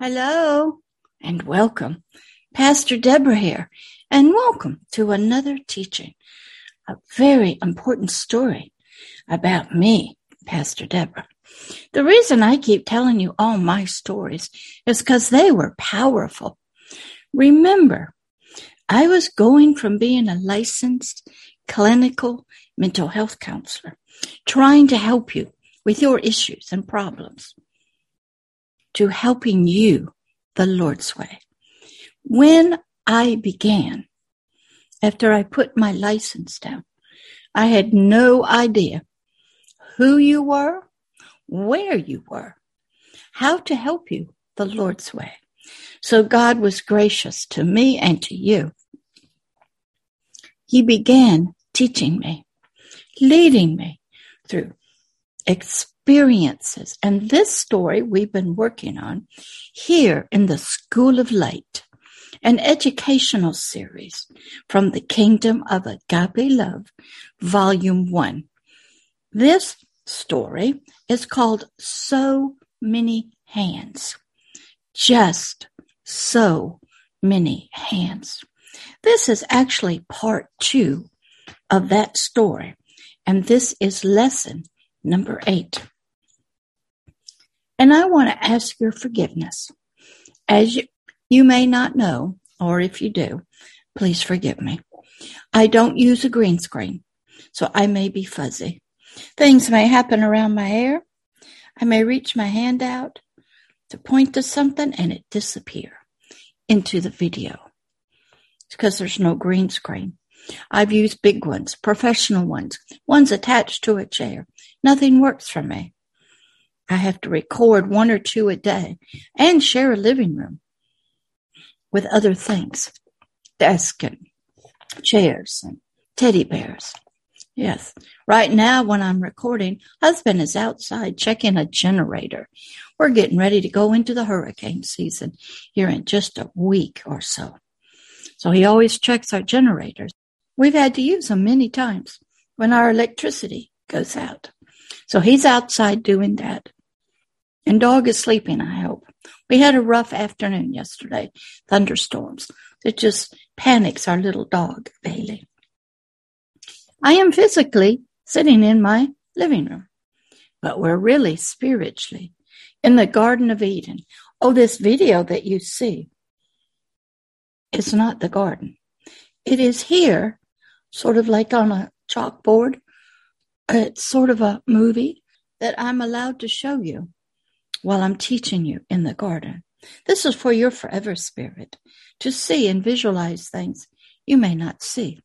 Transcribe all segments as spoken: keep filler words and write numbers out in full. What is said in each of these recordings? Hello and welcome. Pastor Deborah here, and welcome to another teaching. A very important story about me, Pastor Deborah. The reason I keep telling you all my stories is because they were powerful. Remember, I was going from being a licensed clinical mental health counselor, trying to help you with your issues and problems, to helping you the Lord's way. When I began, after I put my license down, I had no idea who you were, where you were, how to help you the Lord's way. So God was gracious to me and to you. He began teaching me, leading me through experiences. And this story we've been working on here in the School of Light, an educational series from the Kingdom of Agape Love, Volume one. This story is called So Many Hands. Just so many hands. This is actually part two of that story, and this is lesson number eight. And I want to ask your forgiveness. As you, you may not know, or if you do, please forgive me. I don't use a green screen, so I may be fuzzy. Things may happen around my hair. I may reach my hand out to point to something and it disappear into the video. It's because there's no green screen. I've used big ones, professional ones, ones attached to a chair. Nothing works for me. I have to record one or two a day and share a living room with other things, desk and chairs and teddy bears. Yes, right now when I'm recording, husband is outside checking a generator. We're getting ready to go into the hurricane season here in just a week or so. So he always checks our generators. We've had to use them many times when our electricity goes out. So he's outside doing that. And dog is sleeping, I hope. We had a rough afternoon yesterday, thunderstorms. It just panics our little dog, Bailey. I am physically sitting in my living room, but we're really spiritually in the Garden of Eden. Oh, this video that you see is not the garden. It is here, sort of like on a chalkboard. It's sort of a movie that I'm allowed to show you while I'm teaching you in the garden. This is for your forever spirit to see and visualize things you may not see.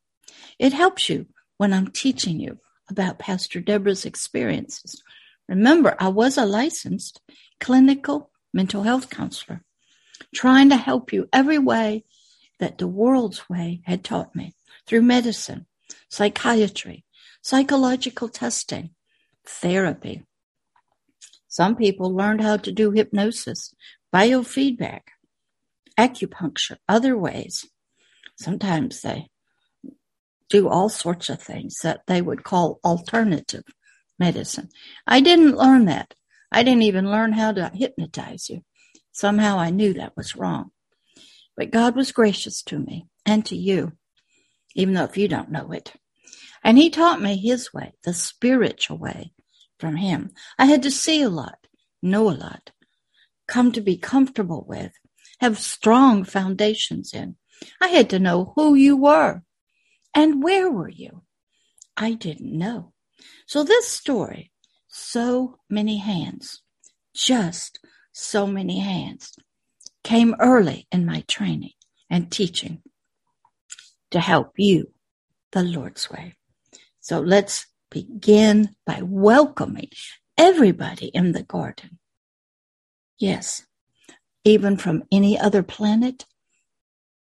It helps you when I'm teaching you about Pastor Deborah's experiences. Remember, I was a licensed clinical mental health counselor, trying to help you every way that the world's way had taught me, through medicine, psychiatry, psychological testing, therapy. Some people learned how to do hypnosis, biofeedback, acupuncture, other ways. Sometimes they do all sorts of things that they would call alternative medicine. I didn't learn that. I didn't even learn how to hypnotize you. Somehow I knew that was wrong. But God was gracious to me and to you, even though if you don't know it. And he taught me his way, the spiritual way from him. I had to see a lot, know a lot, come to be comfortable with, have strong foundations in. I had to know who you were and where were you. I didn't know. So this story, so many hands, just so many hands, came early in my training and teaching to help you the Lord's way. So let's begin by welcoming everybody in the garden. Yes, even from any other planet,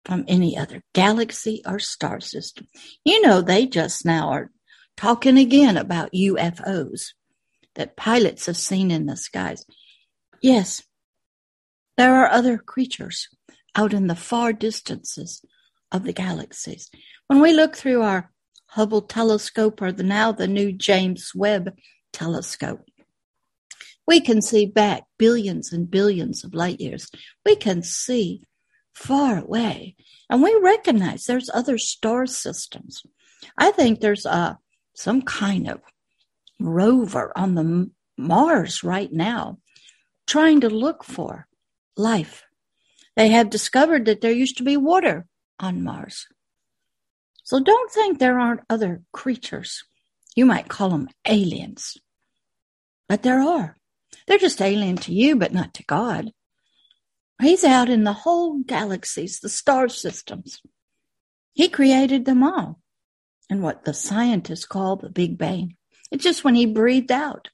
from any other galaxy or star system. You know, they just now are talking again about U F Os that pilots have seen in the skies. Yes, there are other creatures out in the far distances of the galaxies. When we look through our Hubble telescope, or the, now the new James Webb telescope, We can see back billions and billions of light years. We can see far away. And we recognize there's other star systems. I think there's a, some kind of rover on the Mars right now trying to look for life. They have discovered that there used to be water on Mars. So don't think there aren't other creatures. You might call them aliens, but there are. They're just alien to you, but not to God. He's out in the whole galaxies, the star systems. He created them all in what the scientists call the Big Bang. It's just when he breathed out.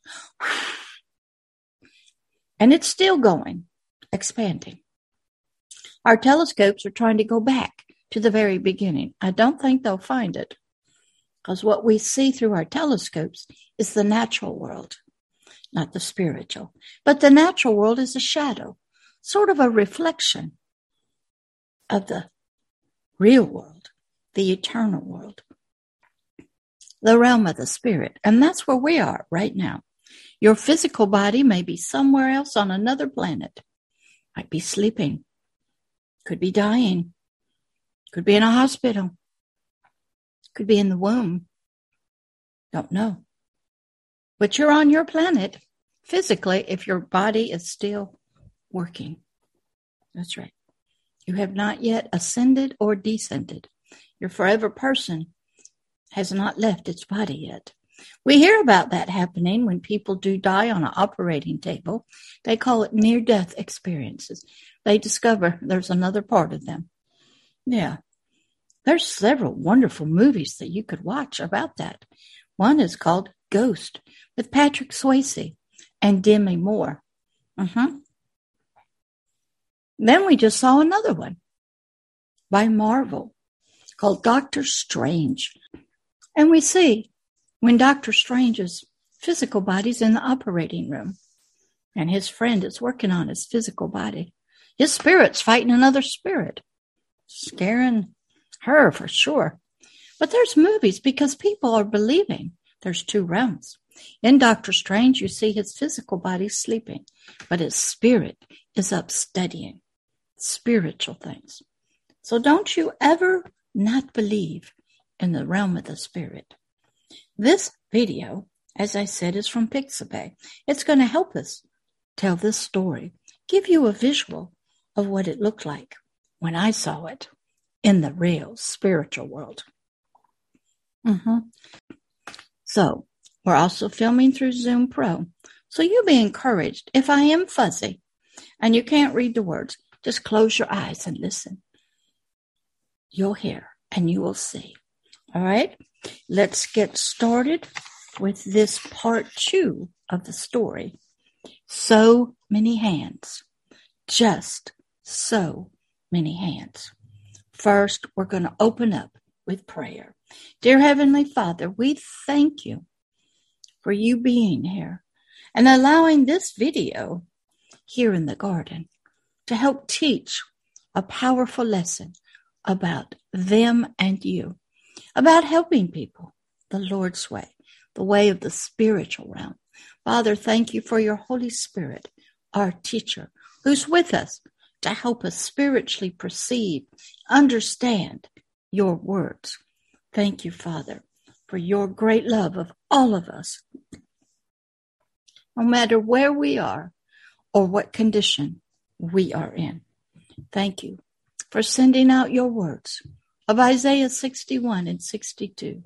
And it's still going, expanding. Our telescopes are trying to go back to the very beginning. I don't think they'll find it, because what we see through our telescopes is the natural world, not the spiritual. But the natural world is a shadow, sort of a reflection of the real world, the eternal world, the realm of the spirit. And that's where we are right now. Your physical body may be somewhere else on another planet. Might be sleeping, could be dying, could be in a hospital, could be in the womb. Don't know. But you're on your planet physically if your body is still working. That's right. You have not yet ascended or descended. Your forever person has not left its body yet. We hear about that happening when people do die on an operating table. They call it near-death experiences. They discover there's another part of them. Yeah, there's several wonderful movies that you could watch about that. One is called Ghost with Patrick Swayze and Demi Moore. Uh-huh. Then we just saw another one by Marvel called Doctor Strange. And we see when Doctor Strange's physical body's in the operating room and his friend is working on his physical body, his spirit's fighting another spirit. Scaring her for sure. But there's movies because people are believing there's two realms. In Doctor Strange, you see his physical body sleeping, but his spirit is up studying spiritual things. So don't you ever not believe in the realm of the spirit. This video, as I said, is from Pixabay. It's going to help us tell this story, give you a visual of what it looked like when I saw it in the real spiritual world. Mm-hmm. So we're also filming through Zoom Pro. So you'll be encouraged. If I am fuzzy and you can't read the words, just close your eyes and listen. You'll hear and you will see. All right. Let's get started with this part two of the story. So many hands. Just so many hands. First, we're going to open up with prayer. Dear Heavenly Father, we thank you for you being here and allowing this video here in the garden to help teach a powerful lesson about them and you, about helping people the Lord's way, the way of the spiritual realm. Father, thank you for your Holy Spirit, our teacher, who's with us to help us spiritually perceive, understand your words. Thank you, Father, for your great love of all of us. No matter where we are or what condition we are in. Thank you for sending out your words of Isaiah sixty-one and sixty-two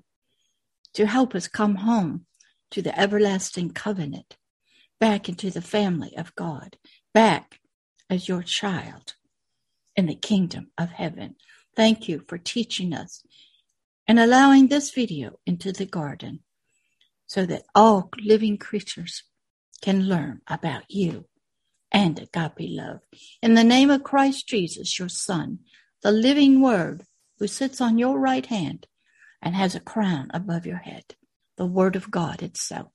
to help us come home to the everlasting covenant, back into the family of God, back as your child in the kingdom of heaven. Thank you for teaching us and allowing this video into the garden so that all living creatures can learn about you and agape love. In the name of Christ Jesus, your Son, the living Word who sits on your right hand and has a crown above your head, the Word of God itself.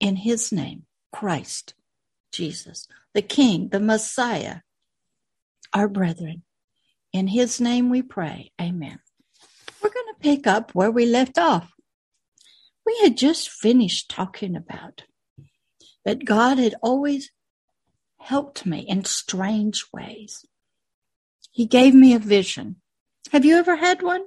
In his name, Christ Jesus, the King, the Messiah, our brethren. In his name we pray. Amen. We're going to pick up where we left off. We had just finished talking about But God had always helped me in strange ways. He gave me a vision. Have you ever had one?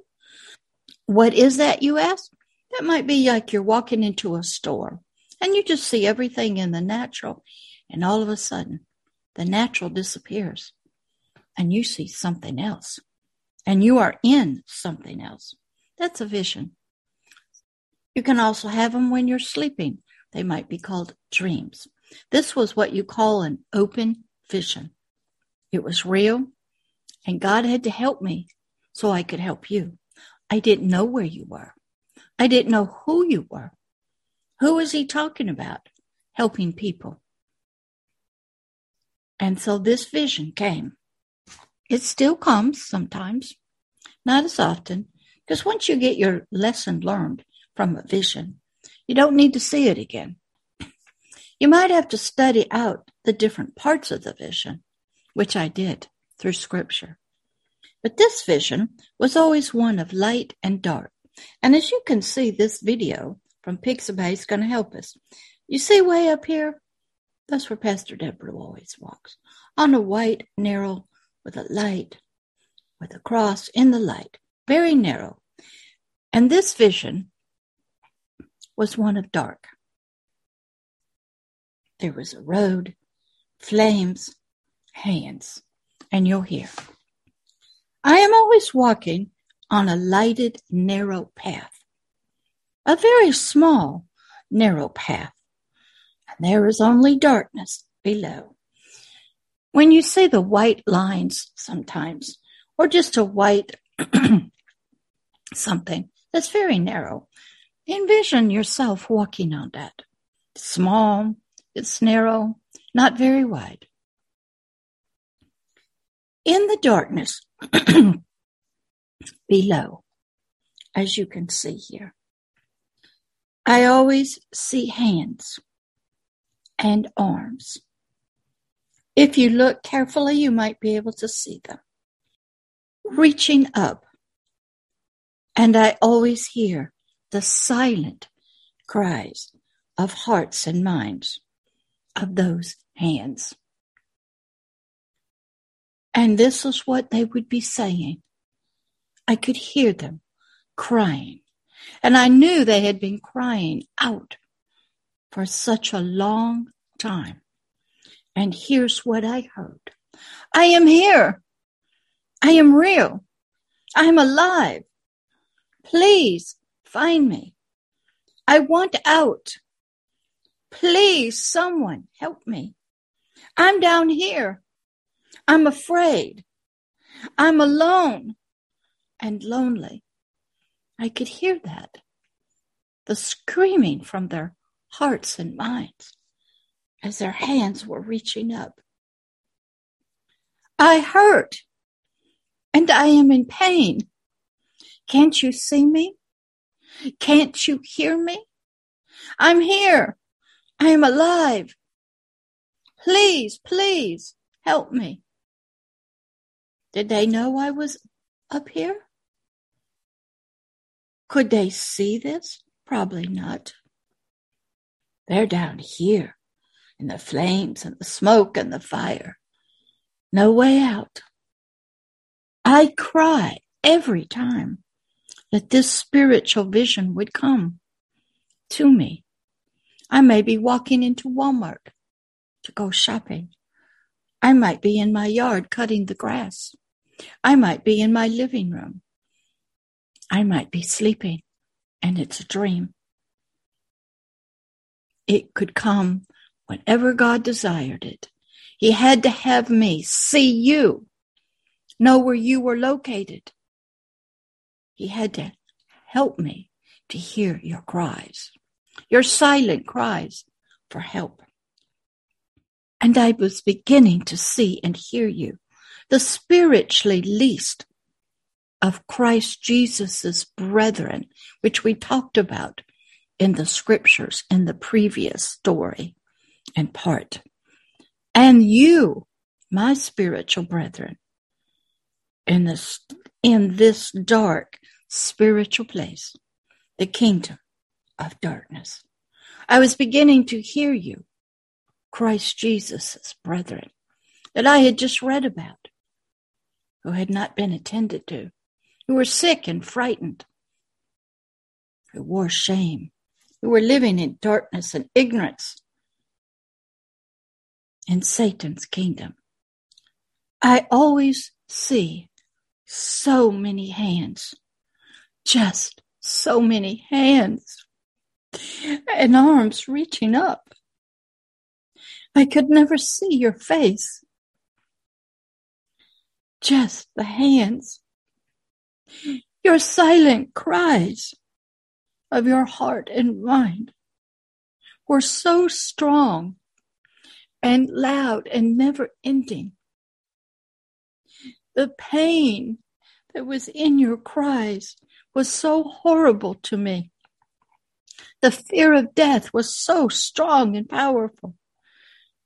What is that, you ask? That might be like you're walking into a store and you just see everything in the natural, and all of a sudden the natural disappears and you see something else and you are in something else. That's a vision. You can also have them when you're sleeping. They might be called dreams. This was what you call an open vision. It was real, and God had to help me so I could help you. I didn't know where you were. I didn't know who you were. Who is he talking about? Helping people. And so this vision came. It still comes sometimes, not as often, because once you get your lesson learned from a vision, you don't need to see it again. You might have to study out the different parts of the vision, which I did through Scripture. But this vision was always one of light and dark. And as you can see, this video from Pixabay is going to help us. You see way up here? That's where Pastor Deborah always walks, on a white, narrow, with a light, with a cross in the light, very narrow. And this vision was one of dark. There was a road, flames, hands, and you'll hear. I am always walking on a lighted, narrow path, a very small, narrow path, and there is only darkness below. When you see the white lines sometimes, or just a white something that's very narrow, envision yourself walking on that. It's small, it's narrow, not very wide. In the darkness below, as you can see here, I always see hands and arms. If you look carefully, you might be able to see them reaching up. And I always hear the silent cries of hearts and minds of those hands. And this is what they would be saying. I could hear them crying. And I knew they had been crying out for such a long time. And here's what I heard. I am here. I am real. I am alive. Please find me. I want out. Please, someone help me. I'm down here. I'm afraid. I'm alone and lonely. I could hear that. The screaming from their hearts and minds as their hands were reaching up. I hurt and I am in pain. Can't you see me? Can't you hear me? I'm here. I am alive. Please, please help me. Did they know I was up here? Could they see this? Probably not. They're down here in the flames and the smoke and the fire. No way out. I cry every time that this spiritual vision would come to me. I may be walking into Walmart to go shopping. I might be in my yard cutting the grass. I might be in my living room. I might be sleeping, and it's a dream. It could come whenever God desired it. He had to have me see you, know where you were located. He had to help me to hear your cries, your silent cries for help. And I was beginning to see and hear you, the spiritually least of Christ Jesus' brethren, which we talked about in the Scriptures in the previous story and part. And you, my spiritual brethren, in this, in this dark spiritual place, the kingdom of darkness. I was beginning to hear you Christ Jesus' brethren that I had just read about, who had not been attended to, who were sick and frightened, who wore shame, who were living in darkness and ignorance in Satan's kingdom. I always see so many hands, just so many hands and arms reaching up. I could never see your face, just the hands, your silent cries of your heart and mind were so strong and loud and never ending. The pain that was in your cries was so horrible to me. The fear of death was so strong and powerful.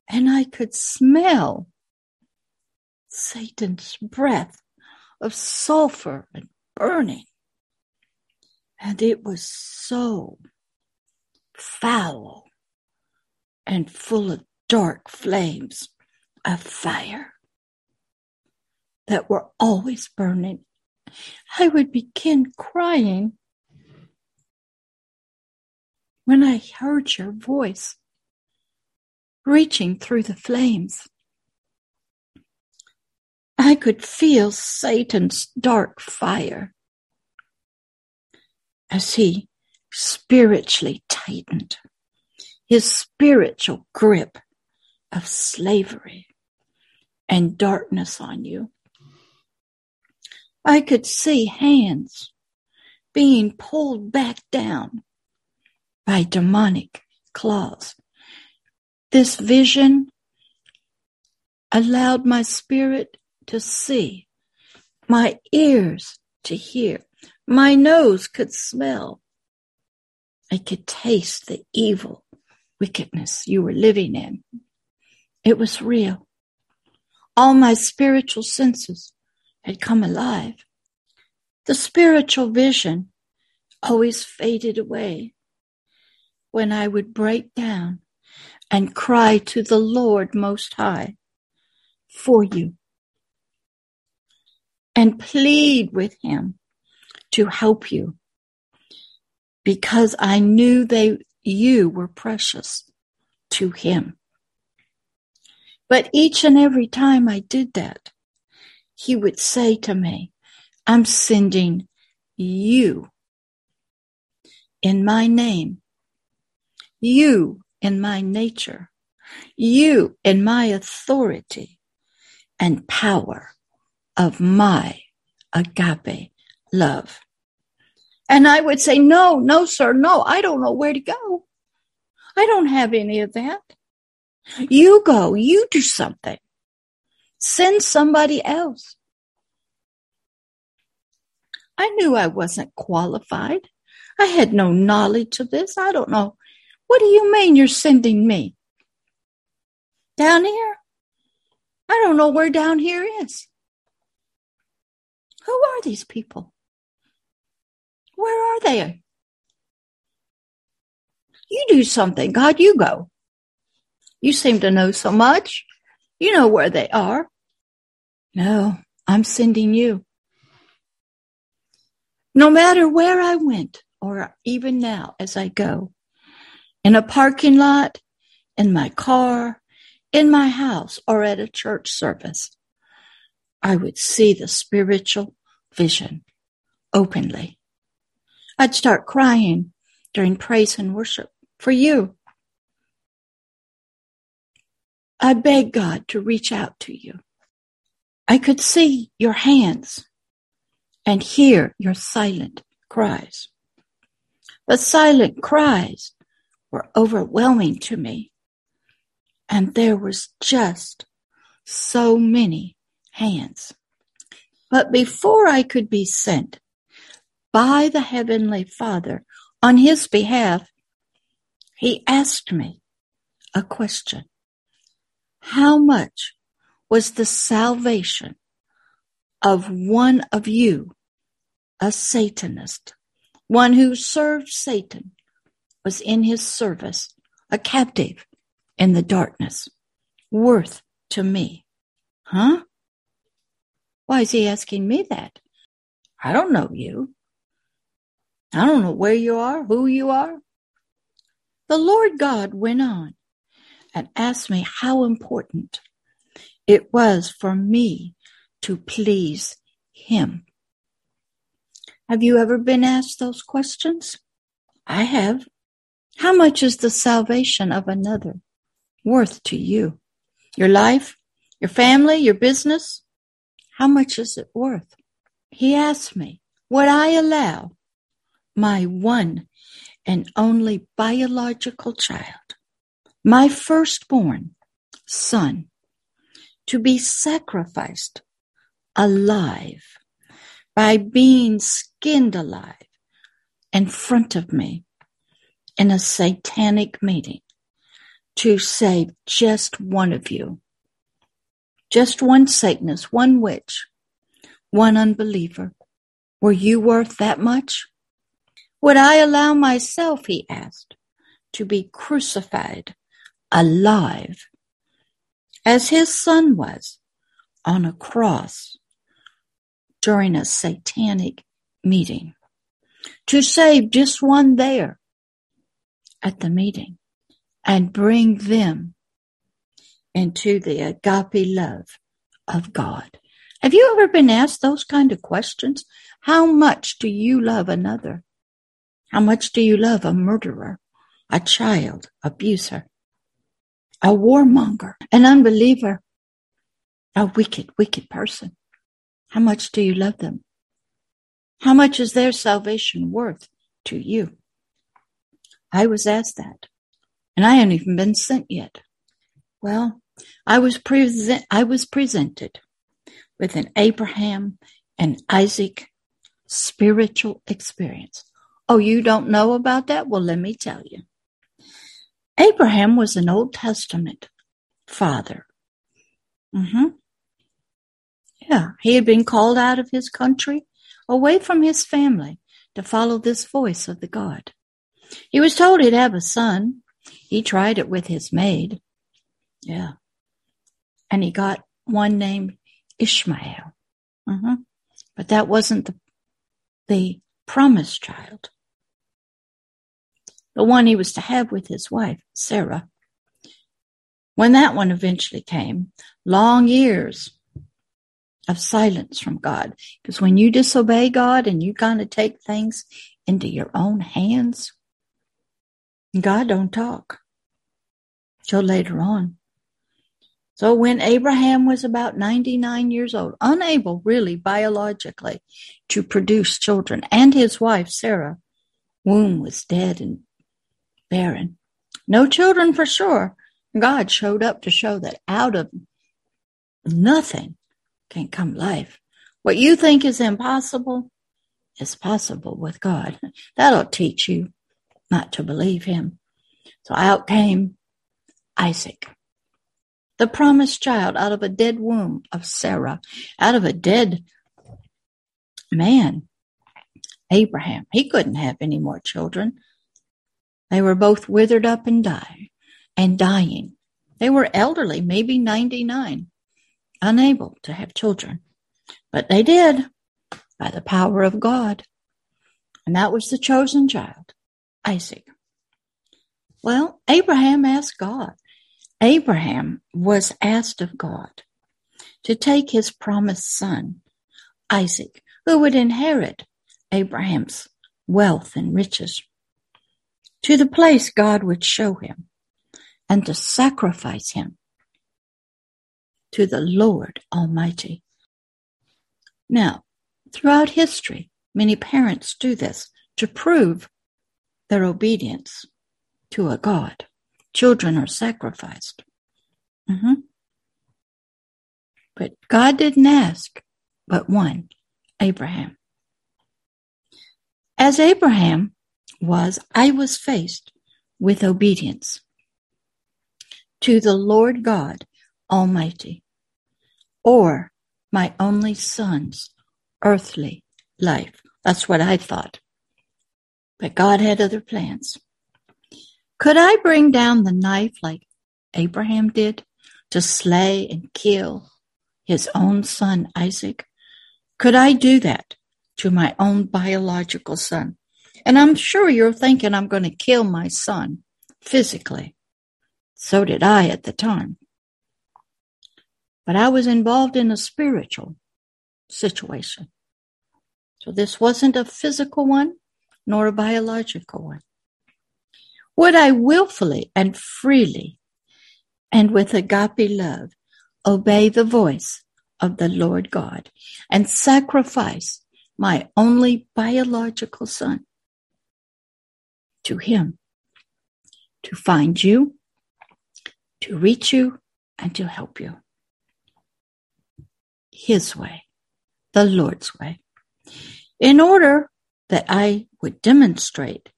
And I could smell Satan's breath of sulfur and burning. And it was so foul and full of dark flames of fire that were always burning. I would begin crying when I heard your voice reaching through the flames. I could feel Satan's dark fire as he spiritually tightened his spiritual grip of slavery and darkness on you. I could see hands being pulled back down by demonic claws. This vision allowed my spirit to see, my ears to hear, my nose could smell. I could taste the evil wickedness you were living in. It was real. All my spiritual senses had come alive. The spiritual vision always faded away when I would break down and cry to the Lord Most High for you and plead with him to help you, because I knew they, you were precious to him. But each and every time I did that, he would say to me, I'm sending you in my name, you in my nature, you in my authority and power of my agape love. And I would say, no, no, sir, no, I don't know where to go. I don't have any of that. You go, you do something. Send somebody else. I knew I wasn't qualified. I had no knowledge of this. I don't know. What do you mean you're sending me? Down here? I don't know where down here is. Who are these people? Where are they? You do something, God, you go. You seem to know so much. You know where they are. No, I'm sending you. No matter where I went, or even now as I go, in a parking lot, in my car, in my house, or at a church service, I would see the spiritual vision openly. I'd start crying during praise and worship for you. I beg God to reach out to you. I could see your hands and hear your silent cries. The silent cries were overwhelming to me, and there was just so many hands. But before I could be sent by the Heavenly Father on his behalf, he asked me a question. How much was the salvation of one of you, a Satanist, one who served Satan, was in his service, a captive in the darkness, worth to me. Huh? Why is he asking me that? I don't know you. I don't know where you are, who you are. The Lord God went on and asked me how important it was for me to please him. Have you ever been asked those questions? I have. How much is the salvation of another worth to you? Your life, your family, your business? How much is it worth? He asked me, would I allow my one and only biological child, my firstborn son, to be sacrificed alive by being skinned alive in front of me in a satanic meeting to save just one of you, just one Satanist, one witch, one unbeliever? Were you worth that much? Would I allow myself, he asked, to be crucified alive as his son was on a cross during a satanic meeting to save just one there at the meeting and bring them into the agape love of God? Have you ever been asked those kind of questions? How much do you love another? How much do you love a murderer, a child abuser, a warmonger, an unbeliever, a wicked, wicked person? How much do you love them? How much is their salvation worth to you? I was asked that, and I haven't even been sent yet. Well, I was present, I was presented with an Abraham and Isaac spiritual experience. Oh, you don't know about that? Well, let me tell you. Abraham was an Old Testament father. Mm-hmm. Yeah, he had been called out of his country, away from his family, to follow this voice of the God. He was told he'd have a son. He tried it with his maid. Yeah. And he got one named Ishmael. Mm-hmm. But that wasn't the, the promised child, the one he was to have with his wife, Sarah. When that one eventually came, long years of silence from God. Because when you disobey God and you kind of take things into your own hands, God don't talk till later on. So when Abraham was about ninety-nine years old, unable really biologically to produce children, and his wife Sarah, womb was dead and barren, no children for sure, God showed up to show that out of nothing can come life. What you think is impossible is possible with God. That'll teach you not to believe him. So out came Isaac, the promised child, out of a dead womb of Sarah, out of a dead man, Abraham. He couldn't have any more children. They were both withered up and die, and dying. They were elderly, maybe ninety-nine, unable to have children. But they did, by the power of God. And that was the chosen child, Isaac. Well, Abraham asked God. Abraham was asked of God to take his promised son, Isaac, who would inherit Abraham's wealth and riches, to the place God would show him, and to sacrifice him to the Lord Almighty. Now, throughout history, many parents do this to prove their obedience to a God. Children are sacrificed. Mm-hmm. But God didn't ask but one, Abraham. As Abraham was, I was faced with obedience to the Lord God Almighty, or my only son's earthly life. That's what I thought. But God had other plans. Could I bring down the knife like Abraham did to slay and kill his own son, Isaac? Could I do that to my own biological son? And I'm sure you're thinking I'm going to kill my son physically. So did I at the time. But I was involved in a spiritual situation. So this wasn't a physical one, nor a biological one. Would I willfully and freely and with agape love obey the voice of the Lord God and sacrifice my only biological son to him, to find you, to reach you, and to help you? His way, the Lord's way, in order that I would demonstrate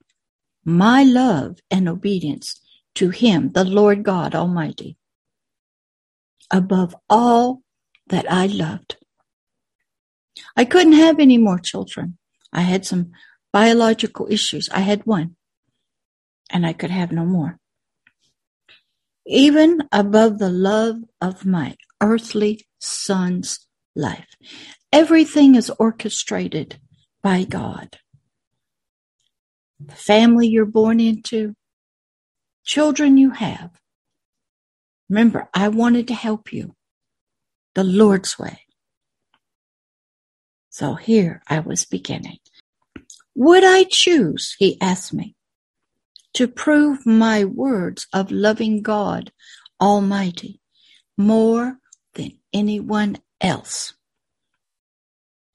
my love and obedience to him, the Lord God Almighty, above all that I loved. I couldn't have any more children. I had some biological issues. I had one, and I could have no more. Even above the love of my earthly son's life. Everything is orchestrated by God. The family you're born into, children you have. Remember, I wanted to help you the Lord's way. So here I was beginning. Would I choose, he asked me, to prove my words of loving God Almighty more than anyone else?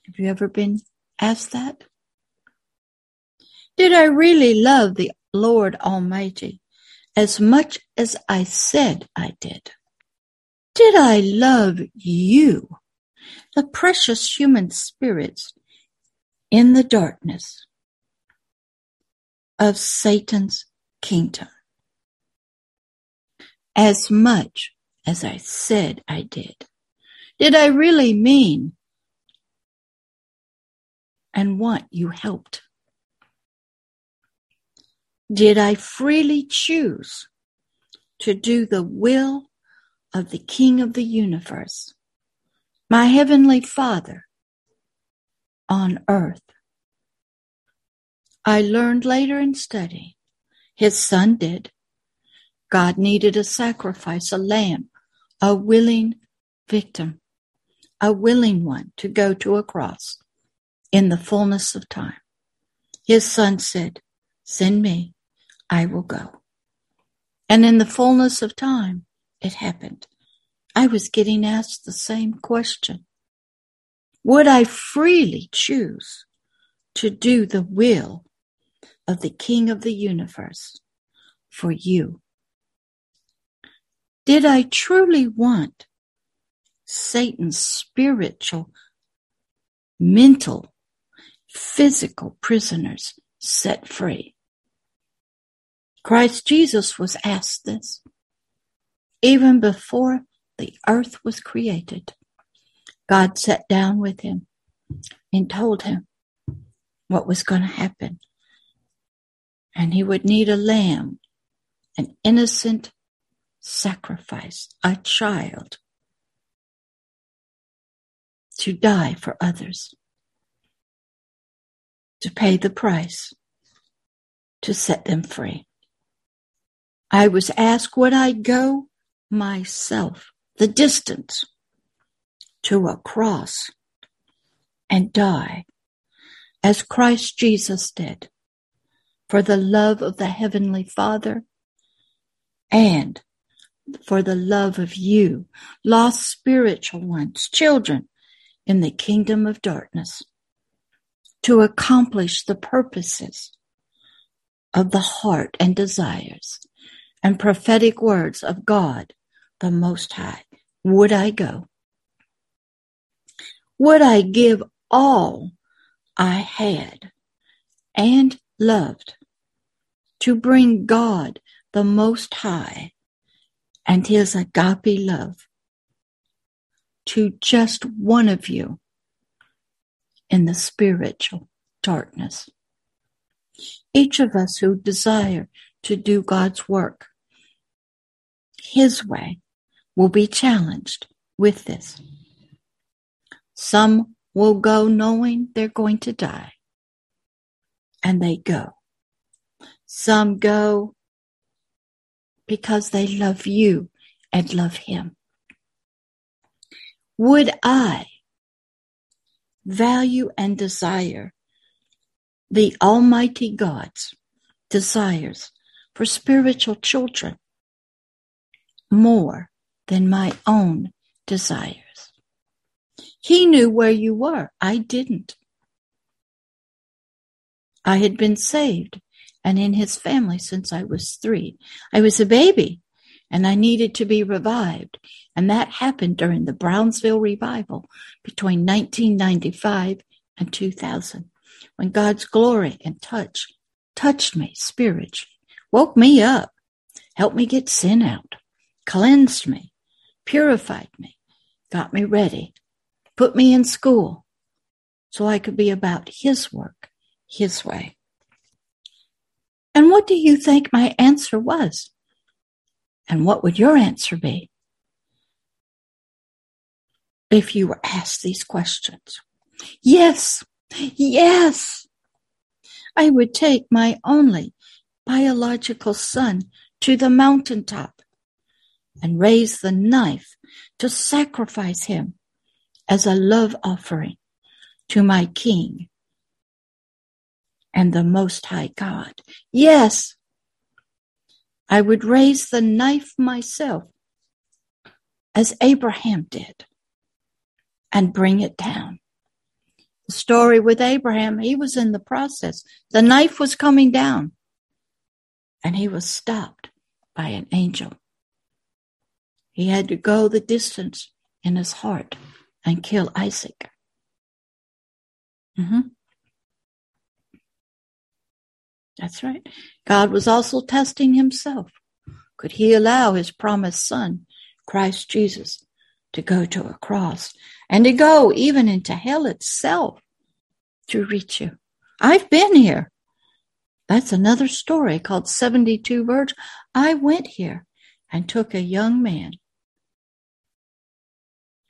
Have you ever been asked that? Did I really love the Lord Almighty as much as I said I did? Did I love you, the precious human spirits in the darkness of Satan's kingdom, as much as I said I did? Did I really mean and want you helped? Did I freely choose to do the will of the King of the universe, my Heavenly Father on earth? I learned later in study, his son did. God needed a sacrifice, a lamb, a willing victim, a willing one to go to a cross in the fullness of time. His son said, "Send me, I will go." And in the fullness of time, it happened. I was getting asked the same question. Would I freely choose to do the will of the King of the universe for you? Did I truly want Satan's spiritual, mental, physical prisoners set free? Christ Jesus was asked this even before the earth was created. God sat down with him and told him what was going to happen. And he would need a lamb, an innocent sacrifice, a child, to die for others, to pay the price, to set them free. I was asked, would I go myself the distance to a cross and die as Christ Jesus did for the love of the Heavenly Father and for the love of you, lost spiritual ones, children in the kingdom of darkness, to accomplish the purposes of the heart and desires and prophetic words of God, the Most High? Would I go? Would I give all I had and loved to bring God, the Most High, and his agape love to just one of you in the spiritual darkness? Each of us who desire to do God's work, his way will be challenged with this. Some will go knowing they're going to die, and they go. Some go because they love you and love him. Would I value and desire the Almighty God's desires for spiritual children more than my own desires? He knew where you were. I didn't. I had been saved and in his family since I was three. I was a baby and I needed to be revived. And that happened during the Brownsville Revival between nineteen ninety-five and two thousand, when God's glory and touch touched me spiritually, woke me up, helped me get sin out, cleansed me, purified me, got me ready, put me in school so I could be about his work, his way. And what do you think my answer was? And what would your answer be if you were asked these questions? Yes, yes, I would take my only biological son to the mountaintop and raise the knife to sacrifice him as a love offering to my King and the Most High God. Yes, I would raise the knife myself as Abraham did and bring it down. The story with Abraham, he was in the process. The knife was coming down and he was stopped by an angel. He had to go the distance in his heart and kill Isaac. Mm-hmm. That's right. God was also testing himself. Could he allow his promised son, Christ Jesus, to go to a cross and to go even into hell itself to reach you? I've been here. That's another story called seventy-two virgins. I went here and took a young man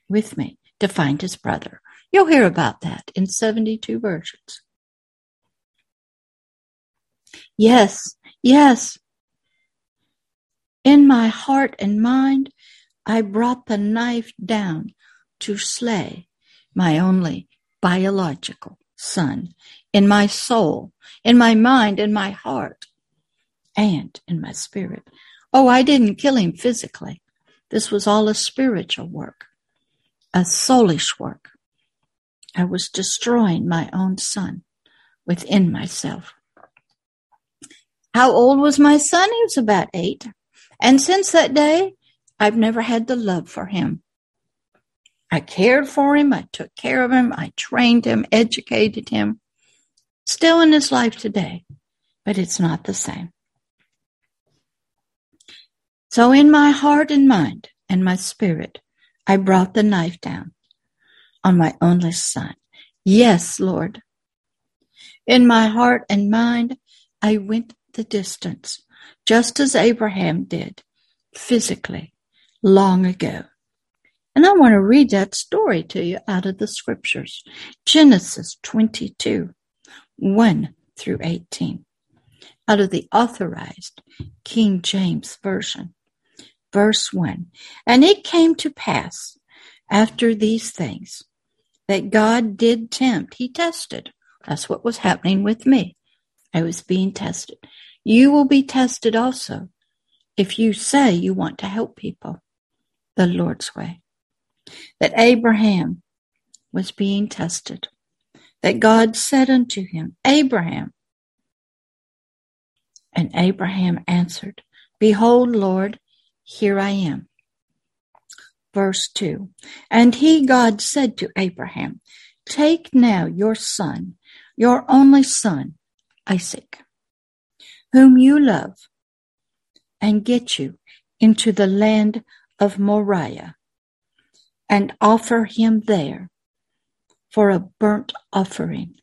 with me to find his brother. You'll hear about that in seventy-two virgins. Yes, yes. In my heart and mind, I brought the knife down to slay my only biological son. In my soul, in my mind, in my heart, and in my spirit. Oh, I didn't kill him physically. This was all a spiritual work, a soulish work. I was destroying my own son within myself. How old was my son? He was about eight. And since that day, I've never had the love for him. I cared for him. I took care of him. I trained him, educated him. Still in his life today, but it's not the same. So in my heart and mind and my spirit, I brought the knife down on my only son. Yes, Lord. In my heart and mind, I went the distance, just as Abraham did, physically, long ago. And I want to read that story to you out of the scriptures. Genesis twenty-two, one through eighteen, out of the Authorized King James Version. Verse one, and it came to pass after these things that God did tempt. He tested. That's what was happening with me. I was being tested. You will be tested also if you say you want to help people the Lord's way. That Abraham was being tested. That God said unto him, Abraham. And Abraham answered, Behold, Lord, here I am. Verse two, and he, God, said to Abraham, Take now your son, your only son, Isaac, whom you love, and get you into the land of Moriah, and offer him there for a burnt offering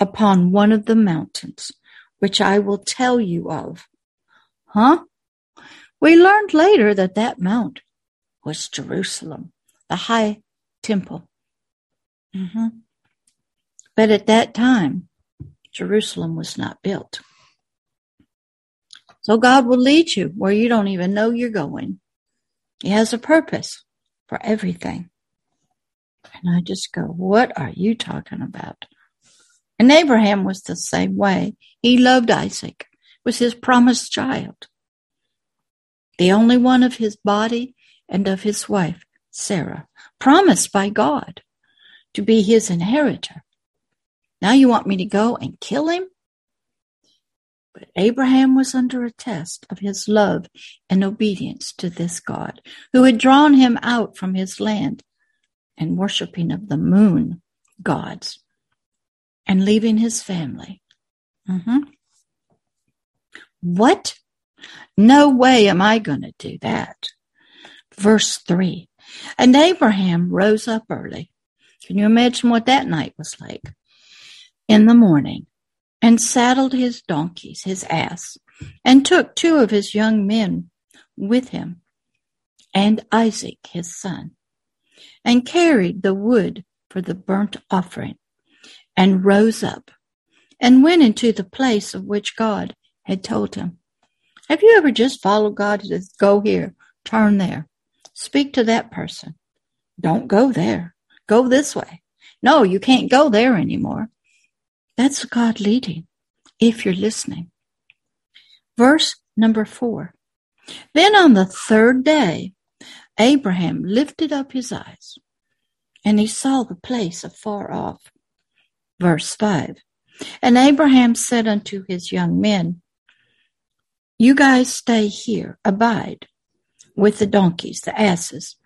upon one of the mountains, which I will tell you of. Huh? We learned later that that mount was Jerusalem, the high temple. Mm-hmm. But at that time, Jerusalem was not built. So God will lead you where you don't even know you're going. He has a purpose for everything. And I just go, what are you talking about? And Abraham was the same way. He loved Isaac. It was his promised child. The only one of his body and of his wife, Sarah, promised by God to be his inheritor. Now you want me to go and kill him? But Abraham was under a test of his love and obedience to this God who had drawn him out from his land and worshiping of the moon gods and leaving his family. Mm-hmm. What? No way am I going to do that. Verse three, and Abraham rose up early. Can you imagine what that night was like? In the morning, and saddled his donkeys, his ass, and took two of his young men with him, and Isaac, his son, and carried the wood for the burnt offering, and rose up, and went into the place of which God had told him. Have you ever just followed God? Just go here, turn there, speak to that person. Don't go there. Go this way. No, you can't go there anymore. That's God leading, if you're listening. Verse number four. Then on the third day, Abraham lifted up his eyes, and he saw the place afar off. Verse five. And Abraham said unto his young men, you guys stay here, abide with the donkeys, the asses,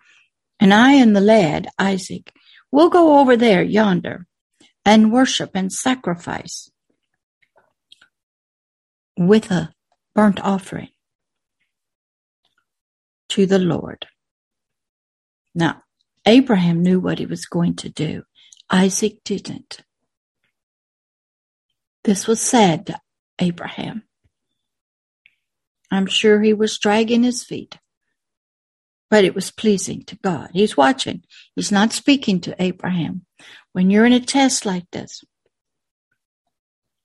and I and the lad, Isaac, will go over there yonder, and worship and sacrifice with a burnt offering to the Lord. Now, Abraham knew what he was going to do. Isaac didn't. This was sad to Abraham. I'm sure he was dragging his feet, but it was pleasing to God. He's watching. He's not speaking to Abraham. When you're in a test like this,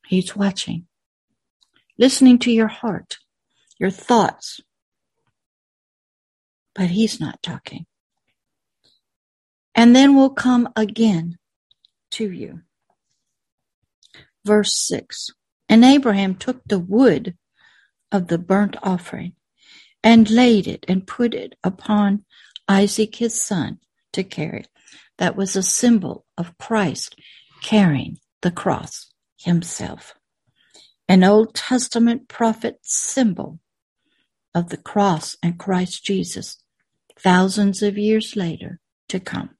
he's watching, listening to your heart, your thoughts, but he's not talking. And then we'll come again to you. Verse six, and Abraham took the wood of the burnt offering and laid it and put it upon Isaac, his son, to carry. That was a symbol of Christ carrying the cross himself. An Old Testament prophet symbol of the cross and Christ Jesus, thousands of years later to come.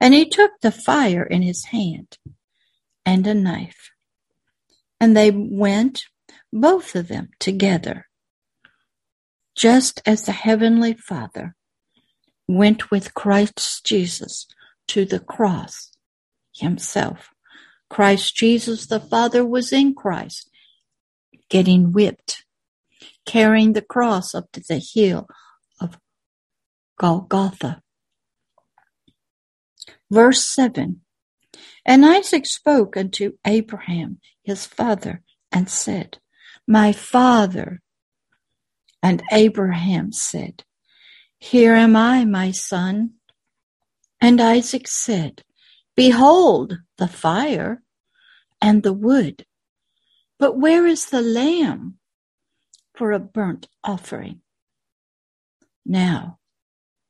And he took the fire in his hand and a knife. And they went, both of them, together, just as the Heavenly Father went with Christ Jesus to the cross himself. Christ Jesus, the Father, was in Christ, getting whipped, carrying the cross up to the hill of Golgotha. Verse seven, and Isaac spoke unto Abraham, his father, and said, my father. And Abraham said, here am I, my son. And Isaac said, behold the fire and the wood, but where is the lamb for a burnt offering? Now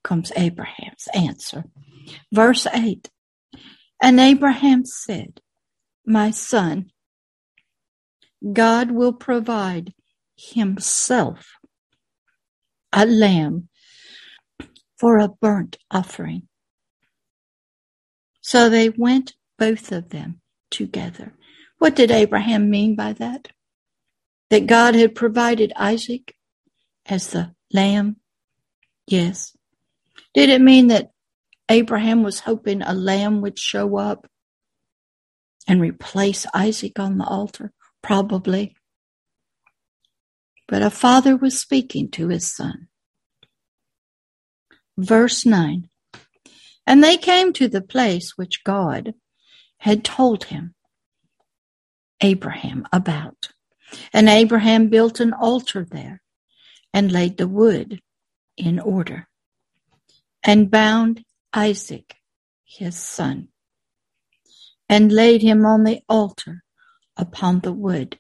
comes Abraham's answer. Verse eight, and Abraham said, my son, God will provide himself a lamb for a burnt offering. So they went, both of them, together. What did Abraham mean by that? That God had provided Isaac as the lamb? Yes. Did it mean that Abraham was hoping a lamb would show up and replace Isaac on the altar? Probably. but a father was speaking to his son. Verse nine, and they came to the place which God had told him, Abraham, about. And Abraham built an altar there and laid the wood in order and bound Isaac, his son, and laid him on the altar upon the wood.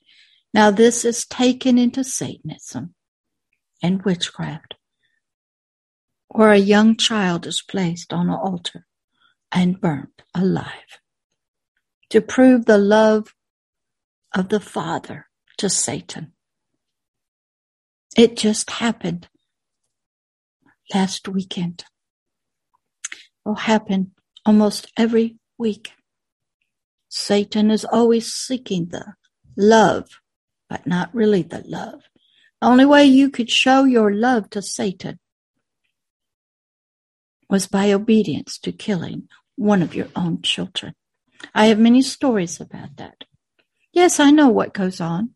Now this is taken into Satanism and witchcraft, where a young child is placed on an altar and burnt alive to prove the love of the Father to Satan. It just happened last weekend. It'll happen almost every week. Satan is always seeking the love, but not really the love. The only way you could show your love to Satan was by obedience to killing one of your own children. I have many stories about that. Yes, I know what goes on.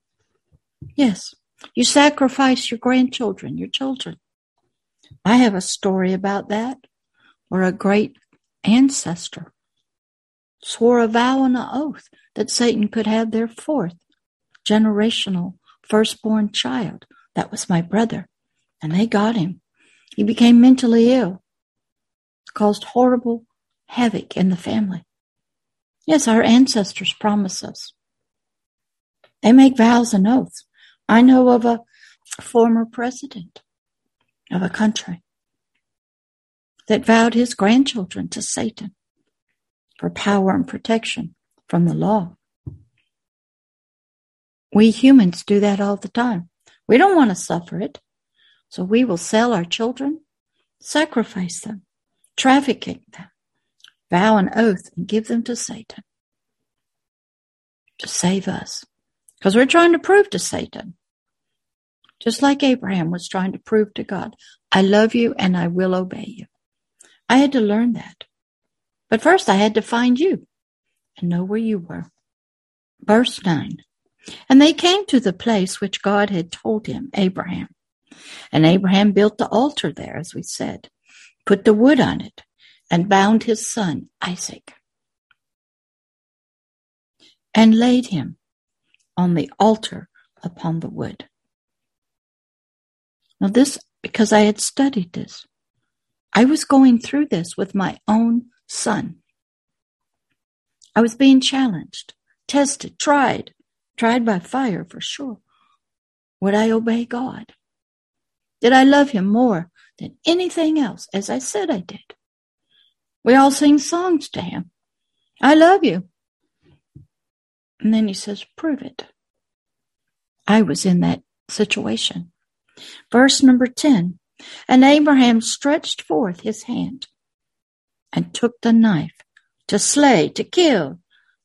Yes, you sacrifice your grandchildren, your children. I have a story about that, where a great ancestor swore a vow and an oath that Satan could have their fourth generational firstborn child. That was my brother, and they got him. He became mentally ill, caused horrible havoc in the family. Yes, our ancestors promise us. They make vows and oaths. I know of a former president of a country that vowed his grandchildren to Satan for power and protection from the law. We humans do that all the time. We don't want to suffer it, so we will sell our children, sacrifice them, trafficking them, vow an oath, and give them to Satan to save us. Because we're trying to prove to Satan, just like Abraham was trying to prove to God, I love you and I will obey you. I had to learn that. But first I had to find you and know where you were. Verse nine, and they came to the place which God had told him, Abraham. And Abraham built the altar there, as we said, put the wood on it, and bound his son Isaac, and laid him on the altar upon the wood. Now this, because I had studied this, I was going through this with my own son. I was being challenged, tested, tried, tried by fire for sure. Would I obey God? Did I love him more than anything else, as I said I did? We all sing songs to him. I love you. And then he says, prove it. I was in that situation. Verse number ten. And Abraham stretched forth his hand and took the knife to slay, to kill,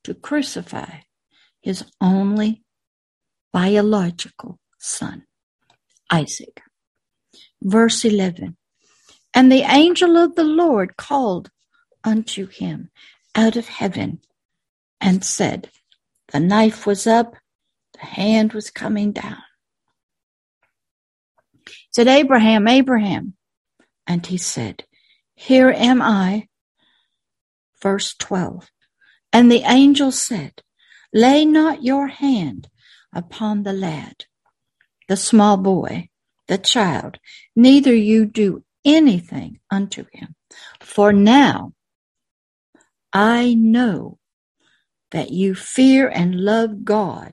to crucify his only biological son, Isaac. Verse eleven. And the angel of the Lord called unto him out of heaven and said, the knife was up, the hand was coming down. He said, Abraham, Abraham. And he said, here am I. Verse twelve. And the angel said, lay not your hand upon the lad, the small boy, the child, neither you do anything unto him. For now I know that you fear and love God,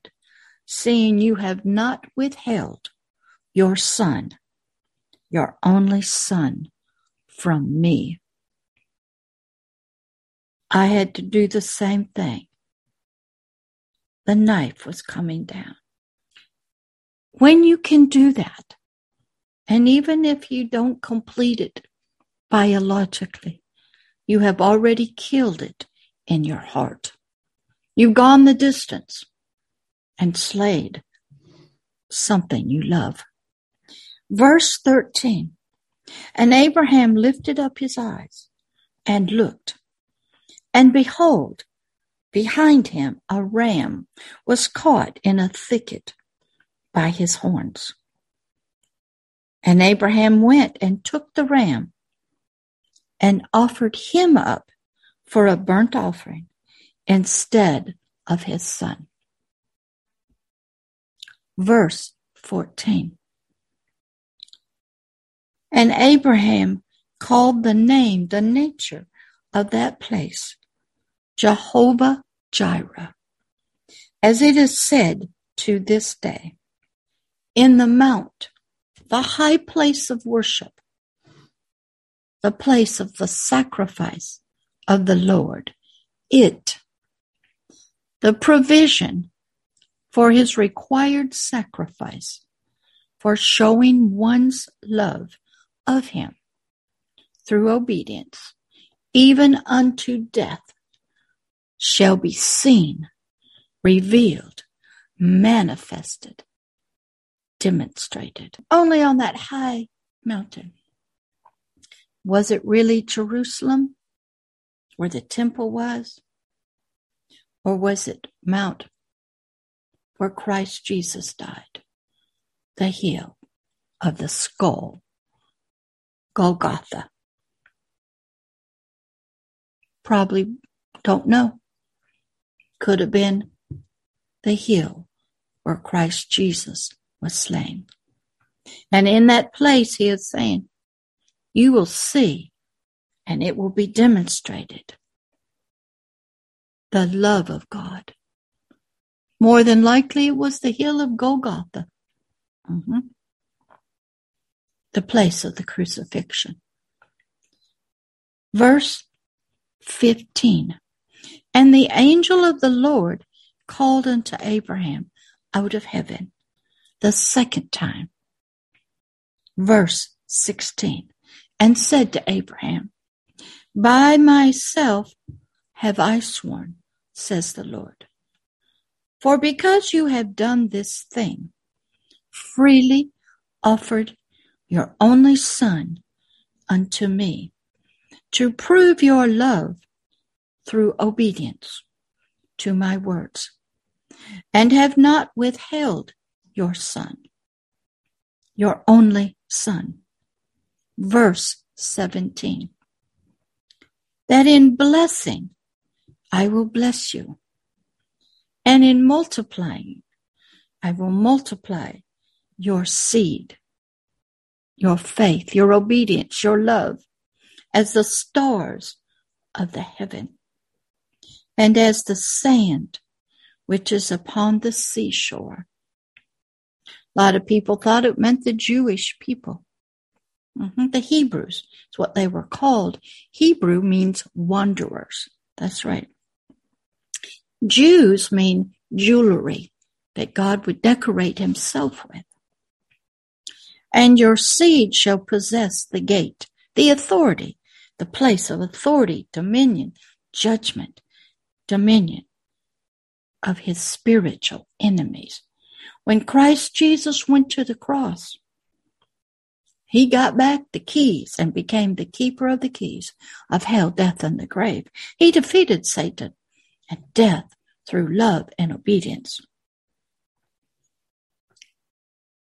seeing you have not withheld your son, your only son, from me. I had to do the same thing. The knife was coming down. When you can do that, and even if you don't complete it biologically, you have already killed it in your heart. You've gone the distance and slayed something you love. Verse thirteen, and Abraham lifted up his eyes and looked, and behold, behind him a ram was caught in a thicket by his horns. And Abraham went and took the ram and offered him up for a burnt offering instead of his son. Verse fourteen. And Abraham called the name, the nature of that place, Jehovah Jireh, as it is said to this day, in the mount, the high place of worship, the place of the sacrifice of the Lord, it, the provision for his required sacrifice, for showing one's love of him through obedience, even unto death, shall be seen, revealed, manifested, demonstrated. Only on that high mountain. Was it really Jerusalem where the temple was? Or was it Mount where Christ Jesus died? The hill of the skull, Golgotha. Probably don't know. Could have been the hill where Christ Jesus was slain. And in that place, he is saying, you will see, and it will be demonstrated, the love of God. More than likely, it was the hill of Golgotha, mm-hmm. the place of the crucifixion. Verse fifteen. And the angel of the Lord called unto Abraham out of heaven the second time. Verse sixteen. And said to Abraham, by myself have I sworn, says the Lord, for because you have done this thing, freely offered your only son unto me, to prove your love through obedience to my words, and have not withheld your son, your only son. Verse seventeen. That in blessing I will bless you, and in multiplying I will multiply your seed, your faith, your obedience, your love, as the stars of the heaven, and as the sand which is upon the seashore. A lot of people thought it meant the Jewish people. Mm-hmm. The Hebrews is what they were called. Hebrew means wanderers. That's right. Jews mean jewelry that God would decorate himself with. And your seed shall possess the gate, the authority, the place of authority, dominion, judgment, dominion of his spiritual enemies. When Christ Jesus went to the cross, he got back the keys and became the keeper of the keys of hell, death, and the grave. He defeated Satan and death through love and obedience,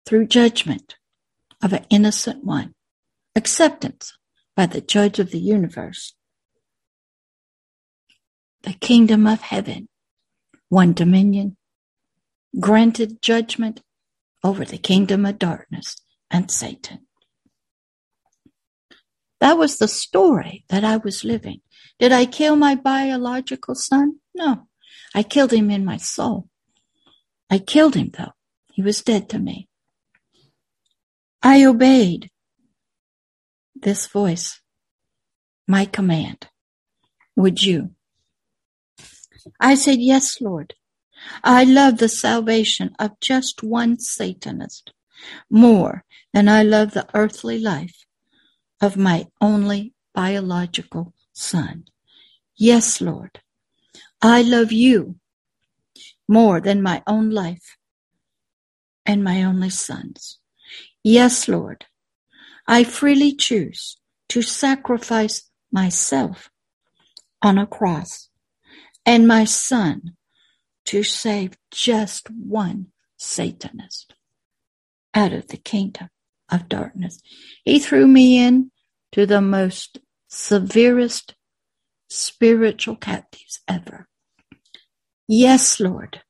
through judgment of an innocent one, acceptance by the judge of the universe. The kingdom of heaven, one dominion, granted judgment over the kingdom of darkness and Satan. That was the story that I was living. Did I kill my biological son? No. I killed him in my soul. I killed him, though. He was dead to me. I obeyed this voice, my command. Would you? I said, yes, Lord. I love the salvation of just one Satanist more than I love the earthly life of my only biological son. Yes, Lord. I love you more than my own life and my only sons. Yes, Lord. I freely choose to sacrifice myself on a cross and my son to save just one Satanist out of the kingdom of darkness. He threw me in to the most severest spiritual captives ever. Yes, Lord,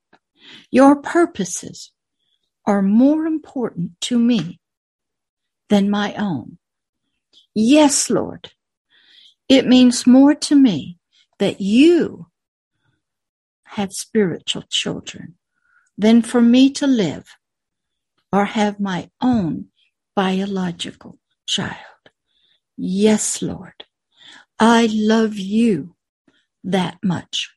your purposes are more important to me than my own. Yes, Lord, it means more to me that you have spiritual children than for me to live or have my own biological child. Yes, Lord, I love you that much.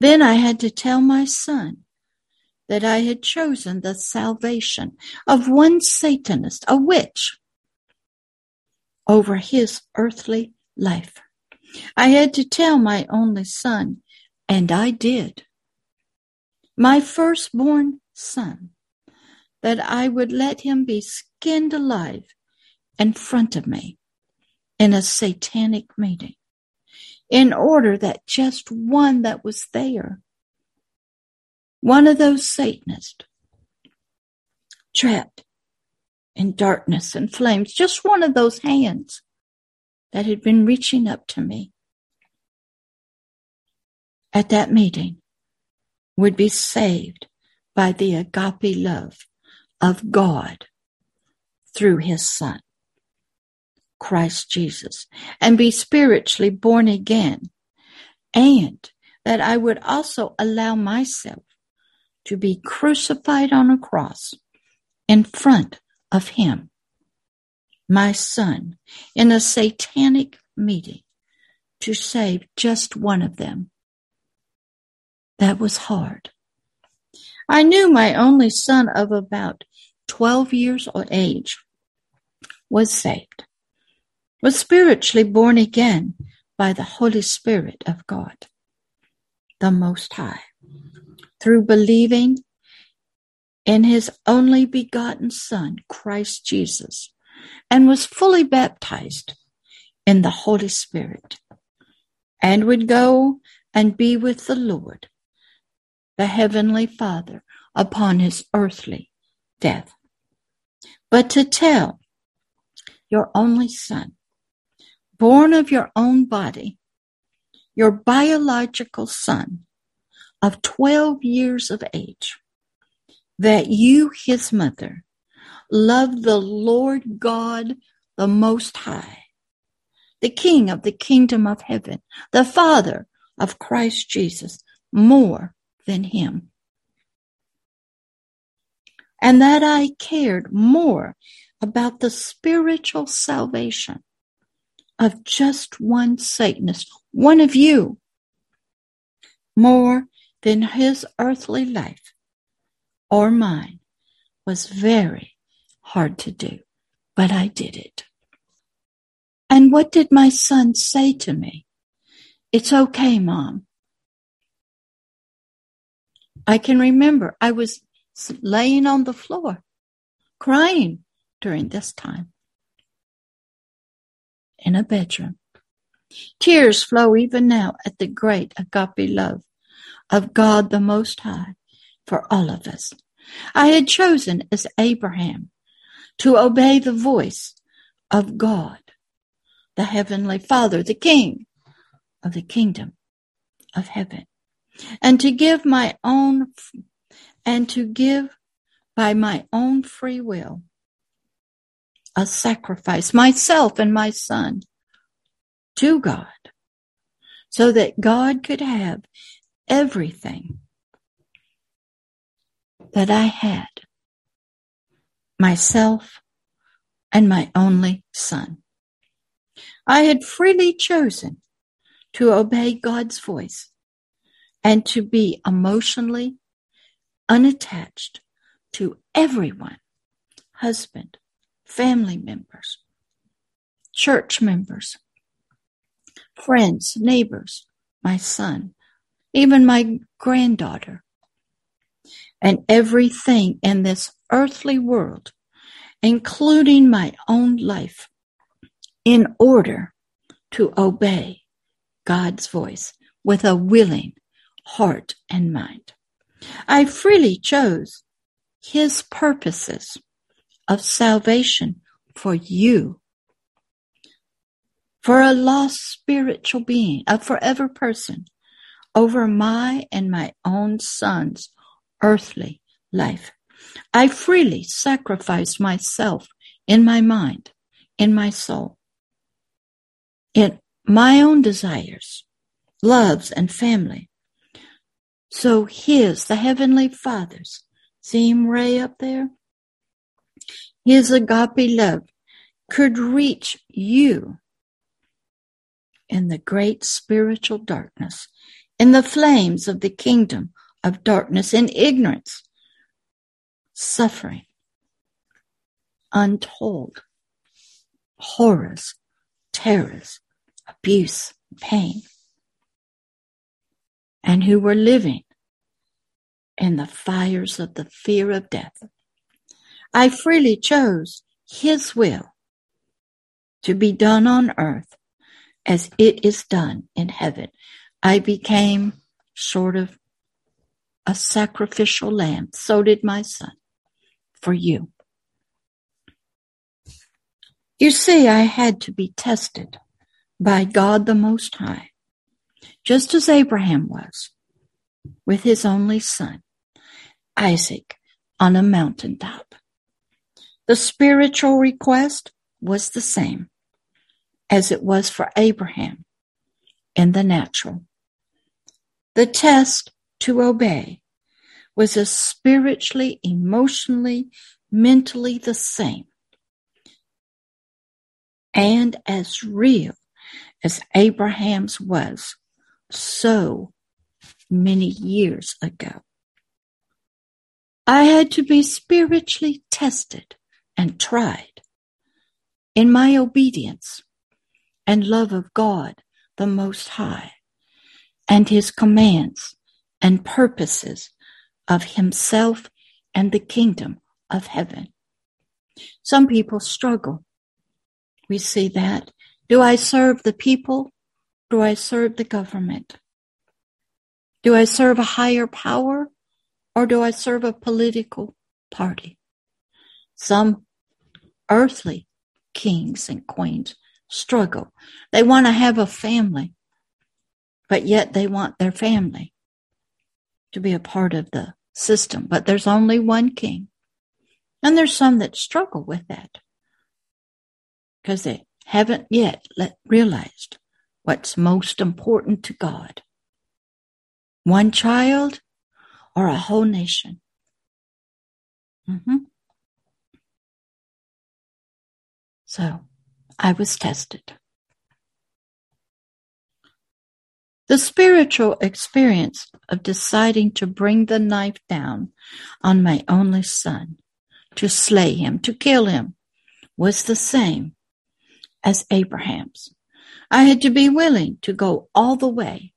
Then I had to tell my son that I had chosen the salvation of one Satanist, a witch, over his earthly life. I had to tell my only son, and I did, my firstborn son, that I would let him be skinned alive in front of me in a satanic meeting, in order that just one that was there, one of those Satanists trapped in darkness and flames, just one of those hands that had been reaching up to me at that meeting, would be saved by the agape love of God through his Son, Christ Jesus, and be spiritually born again, and that I would also allow myself to be crucified on a cross in front of him, my son, in a satanic meeting to save just one of them. That was hard. I knew my only son of about twelve years of age was saved, was spiritually born again by the Holy Spirit of God, the Most High, through believing in his only begotten Son, Christ Jesus, and was fully baptized in the Holy Spirit, and would go and be with the Lord, the Heavenly Father, upon his earthly death. But to tell your only son, born of your own body, your biological son of twelve years of age, that you, his mother, love the Lord God, the Most High, the King of the Kingdom of Heaven, the Father of Christ Jesus, more than him. And that I cared more about the spiritual salvation of just one Satanist, one of you, more than his earthly life or mine, was very hard to do, but I did it. And what did my son say to me? It's okay, Mom. I can remember I was laying on the floor, crying during this time in a bedroom. Tears flow even now at the great agape love of God the Most High for all of us. I had chosen as Abraham to obey the voice of God, the Heavenly Father, the King of the Kingdom of Heaven, and to give my own, and to give by my own free will a sacrifice, myself and my son, to God, so that God could have everything that I had, myself and my only son. I had freely chosen to obey God's voice and to be emotionally unattached to everyone, husband, family members, church members, friends, neighbors, my son, even my granddaughter, and everything in this earthly world, including my own life, in order to obey God's voice with a willing heart and mind. I freely chose his purposes of salvation for you. For a lost spiritual being, a forever person, over my and my own son's earthly life. I freely sacrificed myself in my mind, in my soul, in my own desires, loves, and family. So his, the Heavenly Father's, see him Ray up there? His agape love could reach you in the great spiritual darkness, in the flames of the kingdom of darkness, in ignorance, suffering, untold horrors, terrors, abuse, pain, and who were living in the fires of the fear of death. I freely chose his will to be done on earth as it is done in heaven. I became sort of a sacrificial lamb. So did my son for you. You see, I had to be tested by God the Most High, just as Abraham was with his only son, Isaac, on a mountaintop. The spiritual request was the same as it was for Abraham in the natural. The test to obey was as spiritually, emotionally, mentally the same, and as real as Abraham's was so many years ago. I had to be spiritually tested and tried in my obedience and love of God the Most High and his commands and purposes of himself and the kingdom of heaven. Some people struggle. We see that. Do I serve the people? Do I serve the government? Do I serve a higher power, or do I serve a political party? Some earthly kings and queens struggle. They want to have a family, but yet they want their family to be a part of the system. But there's only one king. And there's some that struggle with that because they haven't yet let, realized what's most important to God. One child or a whole nation? Mm-hmm. So I was tested. The spiritual experience of deciding to bring the knife down on my only son, to slay him, to kill him, was the same as Abraham's. I had to be willing to go all the way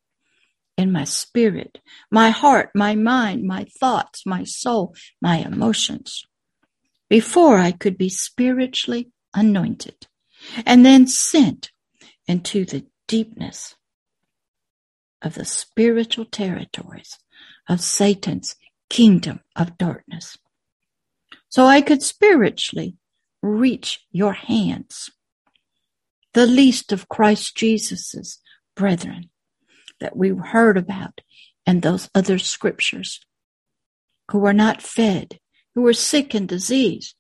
in my spirit, my heart, my mind, my thoughts, my soul, my emotions, before I could be spiritually anointed and then sent into the deepness of the spiritual territories of Satan's kingdom of darkness, so I could spiritually reach your hands, the least of Christ Jesus's brethren that we heard about in those other scriptures, who were not fed, who were sick and diseased,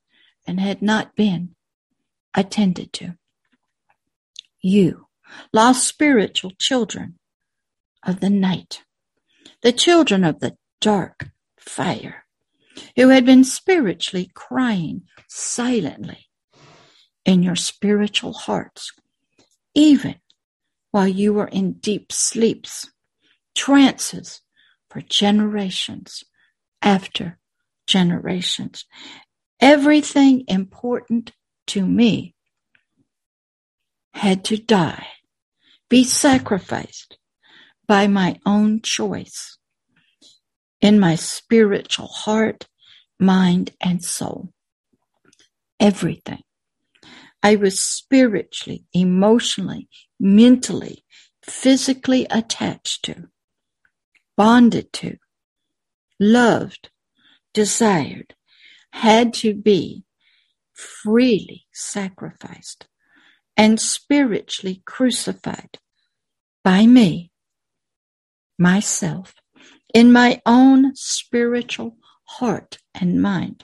and had not been attended to. You, lost spiritual children of the night, the children of the dark fire, who had been spiritually crying silently in your spiritual hearts, even while you were in deep sleeps, trances for generations after generations. Everything important to me had to die, be sacrificed by my own choice in my spiritual heart, mind, and soul. Everything. I was spiritually, emotionally, mentally, physically attached to, bonded to, loved, desired, had to be freely sacrificed and spiritually crucified by me, myself, in my own spiritual heart and mind.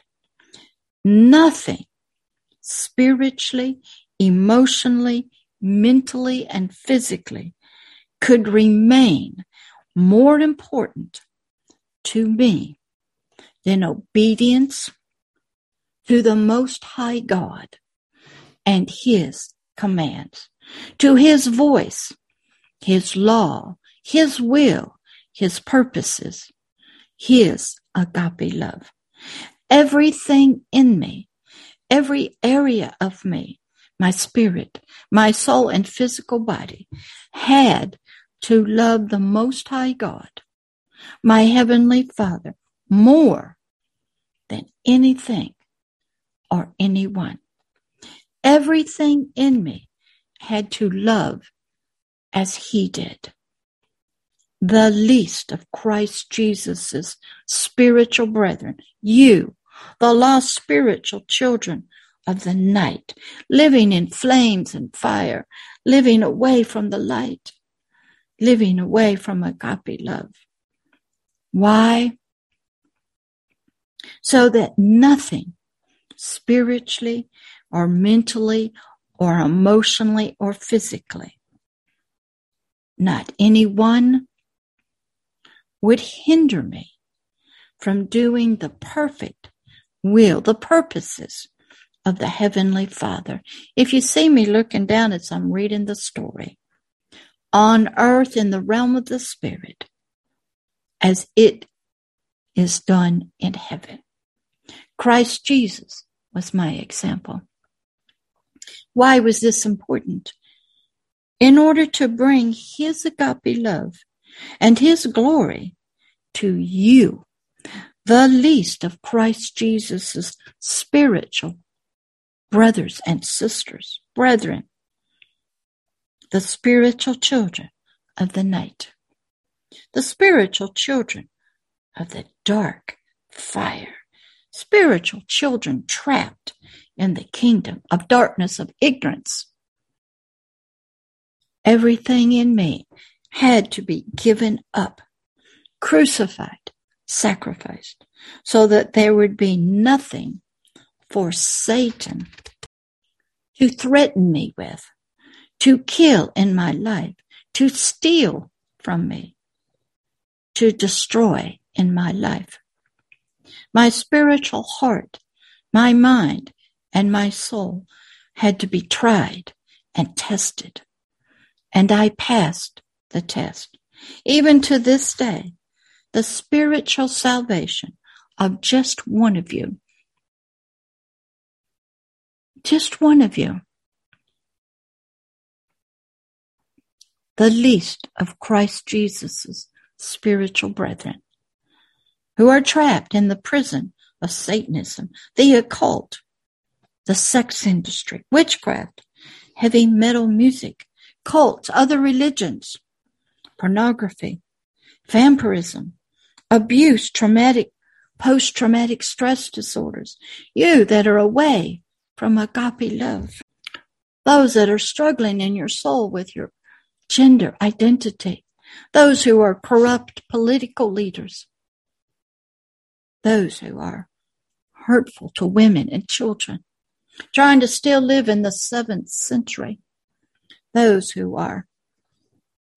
Nothing spiritually, emotionally, mentally, and physically could remain more important to me than obedience to the Most High God and His commands, to His voice, His law, His will, His purposes, His agape love. Everything in me, every area of me, my spirit, my soul, and physical body had to love the Most High God, my Heavenly Father, more than anything or anyone. Everything in me had to love as He did. The least of Christ Jesus' spiritual brethren, you, the lost spiritual children of the night, living in flames and fire, living away from the light, living away from agape love. Why? So that nothing spiritually or mentally or emotionally or physically, not anyone, would hinder me from doing the perfect will, the purposes of the Heavenly Father. If you see me looking down as I'm reading the story, on earth in the realm of the Spirit, as it is done in heaven. Christ Jesus was my example. Why was this important? In order to bring His agape love and His glory to you, the least of Christ Jesus' spiritual brothers and sisters, brethren, the spiritual children of the night, the spiritual children of the dark fire, spiritual children trapped in the kingdom of darkness, of ignorance. Everything in me had to be given up, crucified, sacrificed, so that there would be nothing for Satan to threaten me with, to kill in my life, to steal from me, to destroy in my life. My spiritual heart, my mind, and my soul had to be tried and tested, and I passed the test. Even to this day, the spiritual salvation of just one of you, just one of you, the least of Christ Jesus' spiritual brethren, who are trapped in the prison of Satanism, the occult, the sex industry, witchcraft, heavy metal music, cults, other religions, pornography, vampirism, abuse, traumatic, post-traumatic stress disorders. You that are away from agape love. Those that are struggling in your soul with your gender identity. Those who are corrupt political leaders. Those who are hurtful to women and children. Trying to still live in the seventh century. Those who are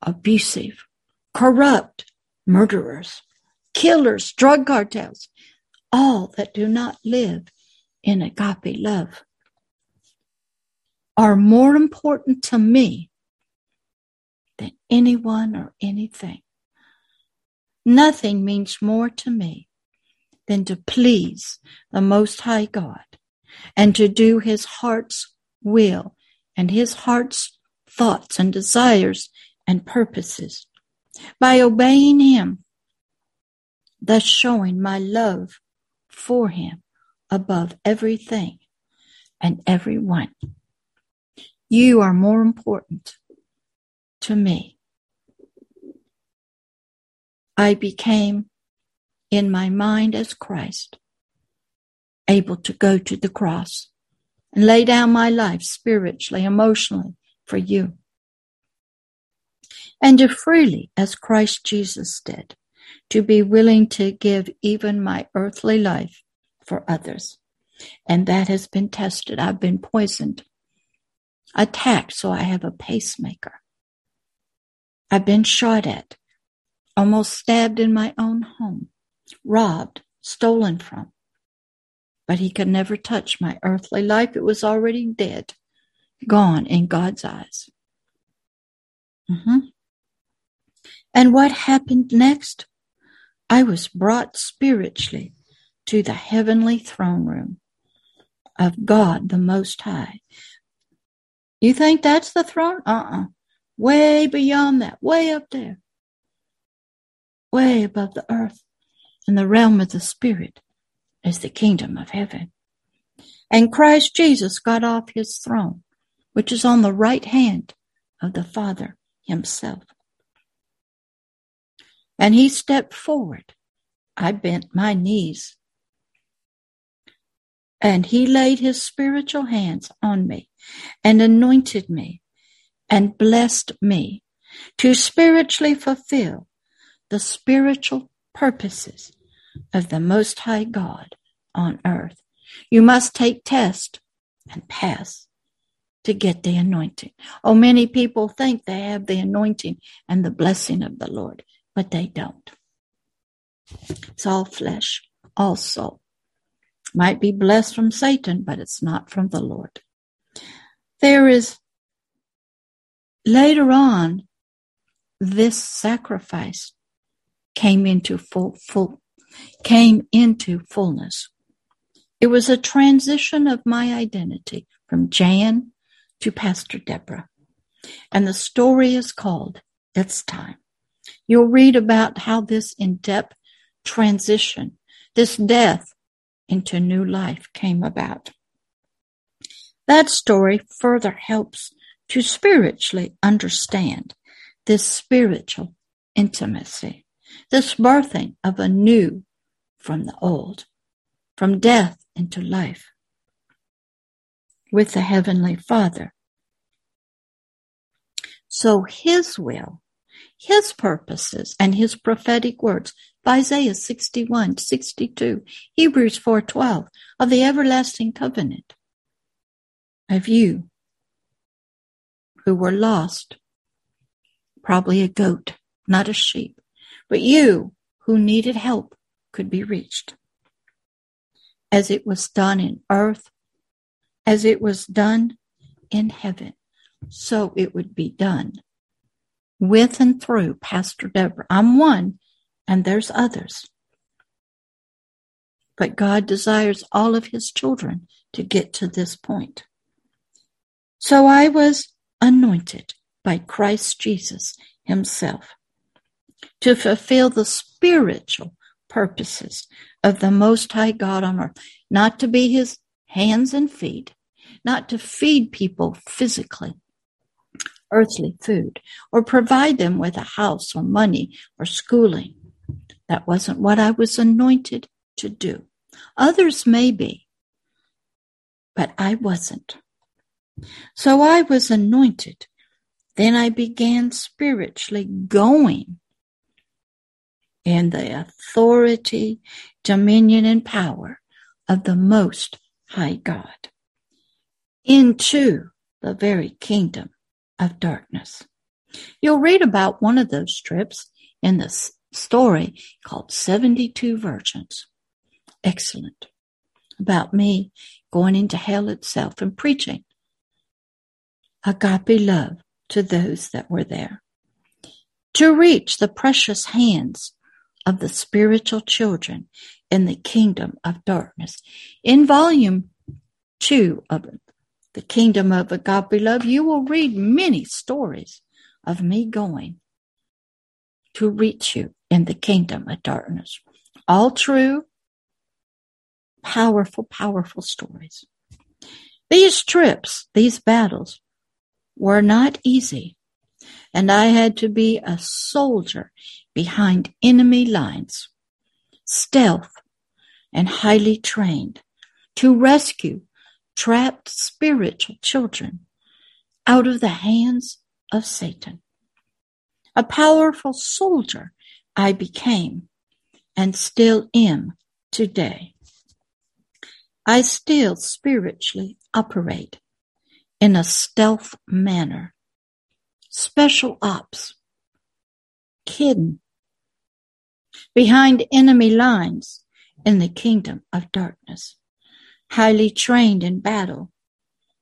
abusive, corrupt, murderers, killers, drug cartels, all that do not live in agape love are more important to me than anyone or anything. Nothing means more to me than to please the Most High God and to do His heart's will and His heart's thoughts and desires and purposes. By obeying Him, thus showing my love for Him above everything and everyone. You are more important to me. I became, in my mind as Christ, able to go to the cross and lay down my life spiritually, emotionally for you. And to freely, as Christ Jesus did, to be willing to give even my earthly life for others. And that has been tested. I've been poisoned, attacked, so I have a pacemaker. I've been shot at, almost stabbed in my own home, robbed, stolen from. But he could never touch my earthly life. It was already dead, gone in God's eyes. Mm-hmm. And what happened next? I was brought spiritually to the heavenly throne room of God the Most High. You think that's the throne? Uh-uh. Way beyond that, way up there, way above the earth. In the realm of the spirit is the kingdom of heaven. And Christ Jesus got off his throne, which is on the right hand of the Father himself. And he stepped forward. I bent my knees. And he laid his spiritual hands on me and anointed me and blessed me to spiritually fulfill the spiritual purposes of the Most High God on earth. You must take test and pass to get the anointing. Oh, many people think they have the anointing and the blessing of the Lord, but they don't. It's all flesh, all soul. Might be blessed from Satan, but it's not from the Lord. There is, later on, this sacrifice came into full, full, came into fullness. It was a transition of my identity from Jan to Pastor Deborah. And the story is called, It's Time. You'll read about how this in-depth transition, this death into new life came about. That story further helps to spiritually understand this spiritual intimacy, this birthing of a new from the old, from death into life with the Heavenly Father. So his will, his purposes, and his prophetic words of Isaiah sixty-one, sixty-two, Hebrews four twelve, of the everlasting covenant of you who were lost, probably a goat, not a sheep, but you who needed help could be reached. As it was done in earth, as it was done in heaven, so it would be done with and through Pastor Deborah. I'm one, and there's others. But God desires all of his children to get to this point. So I was anointed by Christ Jesus himself to fulfill the spiritual purposes of the Most High God on earth, not to be his hands and feet, not to feed people physically, earthly food, or provide them with a house or money or schooling. That wasn't what I was anointed to do. Others may be, but I wasn't. So I was anointed. Then I began spiritually going in the authority, dominion, and power of the Most High God into the very kingdom of darkness. You'll read about one of those trips in this story called seventy-two Virgins. Excellent. About me going into hell itself and preaching agape love to those that were there, to reach the precious hands of the spiritual children in the kingdom of darkness. In volume two of the Kingdom of Agape Love, you will read many stories of me going to reach you in the kingdom of darkness. All true, powerful, powerful stories. These trips, these battles were not easy, and I had to be a soldier behind enemy lines, stealth and highly trained, to rescue trapped spiritual children out of the hands of Satan. A powerful soldier I became and still am today. I still spiritually operate in a stealth manner. Special ops, hidden behind enemy lines in the kingdom of darkness, highly trained in battle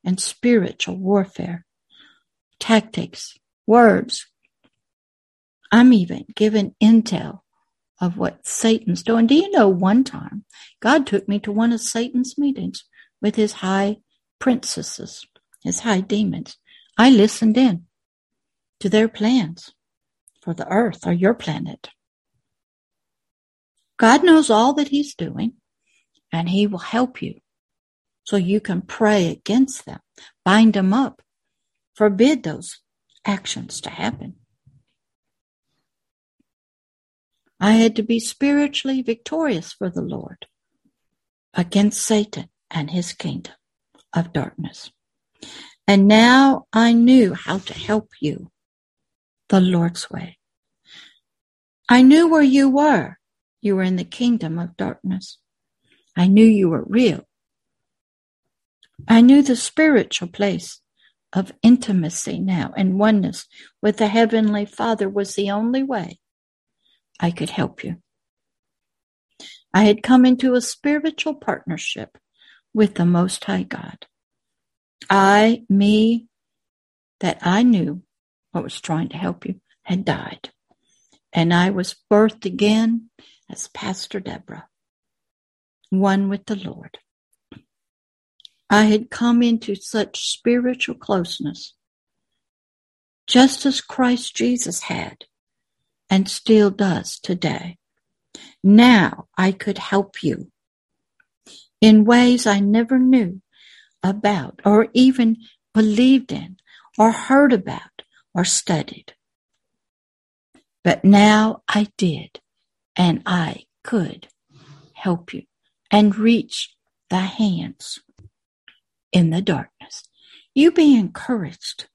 and spiritual warfare, tactics, words. I'm even given intel of what Satan's doing. Do you know one time God took me to one of Satan's meetings with his high princesses, his high demons. I listened in to their plans for the earth or your planet. God knows all that he's doing, and he will help you so you can pray against them, bind them up, forbid those actions to happen. I had to be spiritually victorious for the Lord against Satan and his kingdom of darkness. And now I knew how to help you the Lord's way. I knew where you were. You were in the kingdom of darkness. I knew you were real. I knew the spiritual place of intimacy now and oneness with the Heavenly Father was the only way I could help you. I had come into a spiritual partnership with the Most High God. I, me, that I knew what was trying to help you, had died. And I was birthed again as Pastor Deborah, one with the Lord. I had come into such spiritual closeness, just as Christ Jesus had, and still does today. Now I could help you in ways I never knew about or even believed in or heard about or studied. But now I did, and I could help you and reach the hands in the darkness. You be encouraged.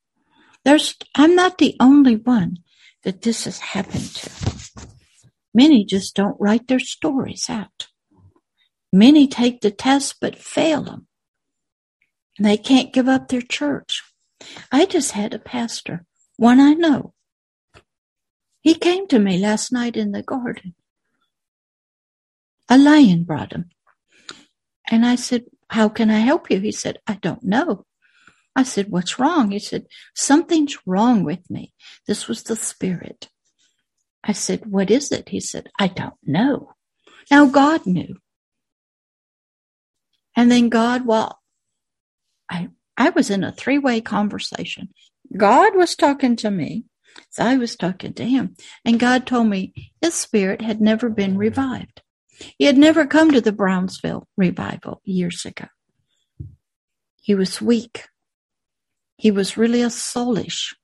There's, I'm not the only one that this has happened to. Many just don't write their stories out. Many take the test but fail them. And they can't give up their church. I just had a pastor, one I know. He came to me last night in the garden. A lion brought him. And I said, how can I help you? He said, I don't know. I said, what's wrong? He said, something's wrong with me. This was the spirit. I said, what is it? He said, I don't know. Now God knew. And then God, well, I, I was in a three-way conversation. God was talking to me, so I was talking to him. And God told me his spirit had never been revived. He had never come to the Brownsville Revival years ago. He was weak. He was really a soulish,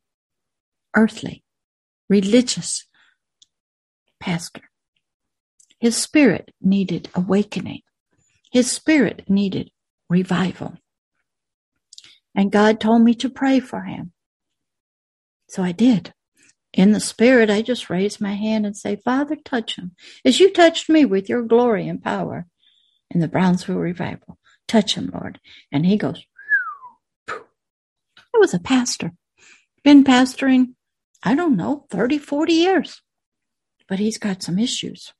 earthly, religious pastor. His spirit needed awakening. His spirit needed revival. And God told me to pray for him. So I did. In the spirit, I just raised my hand and say, Father, touch him. As you touched me with your glory and power in the Brownsville Revival, touch him, Lord. And he goes, phew. I was a pastor. Been pastoring, I don't know, thirty, forty years. But he's got some issues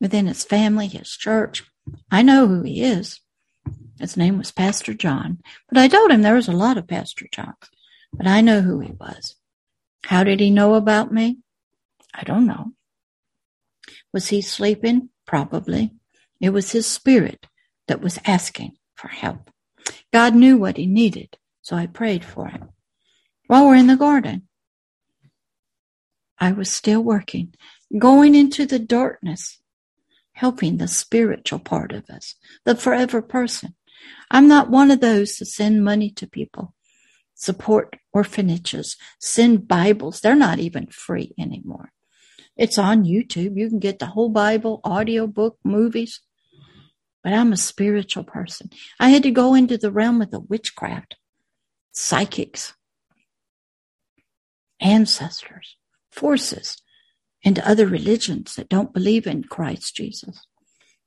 within his family, his church. I know who he is. His name was Pastor John. But I told him there was a lot of Pastor Johns. But I know who he was. How did he know about me? I don't know. Was he sleeping? Probably. It was his spirit that was asking for help. God knew what he needed, so I prayed for him. While we're in the garden, I was still working, going into the darkness, helping the spiritual part of us, the forever person. I'm not one of those to send money to people, support orphanages, send Bibles. They're not even free anymore. It's on YouTube. You can get the whole Bible, audio book, movies. but I'm a spiritual person. I had to go into the realm of the witchcraft, psychics, ancestors, forces, and other religions that don't believe in Christ Jesus.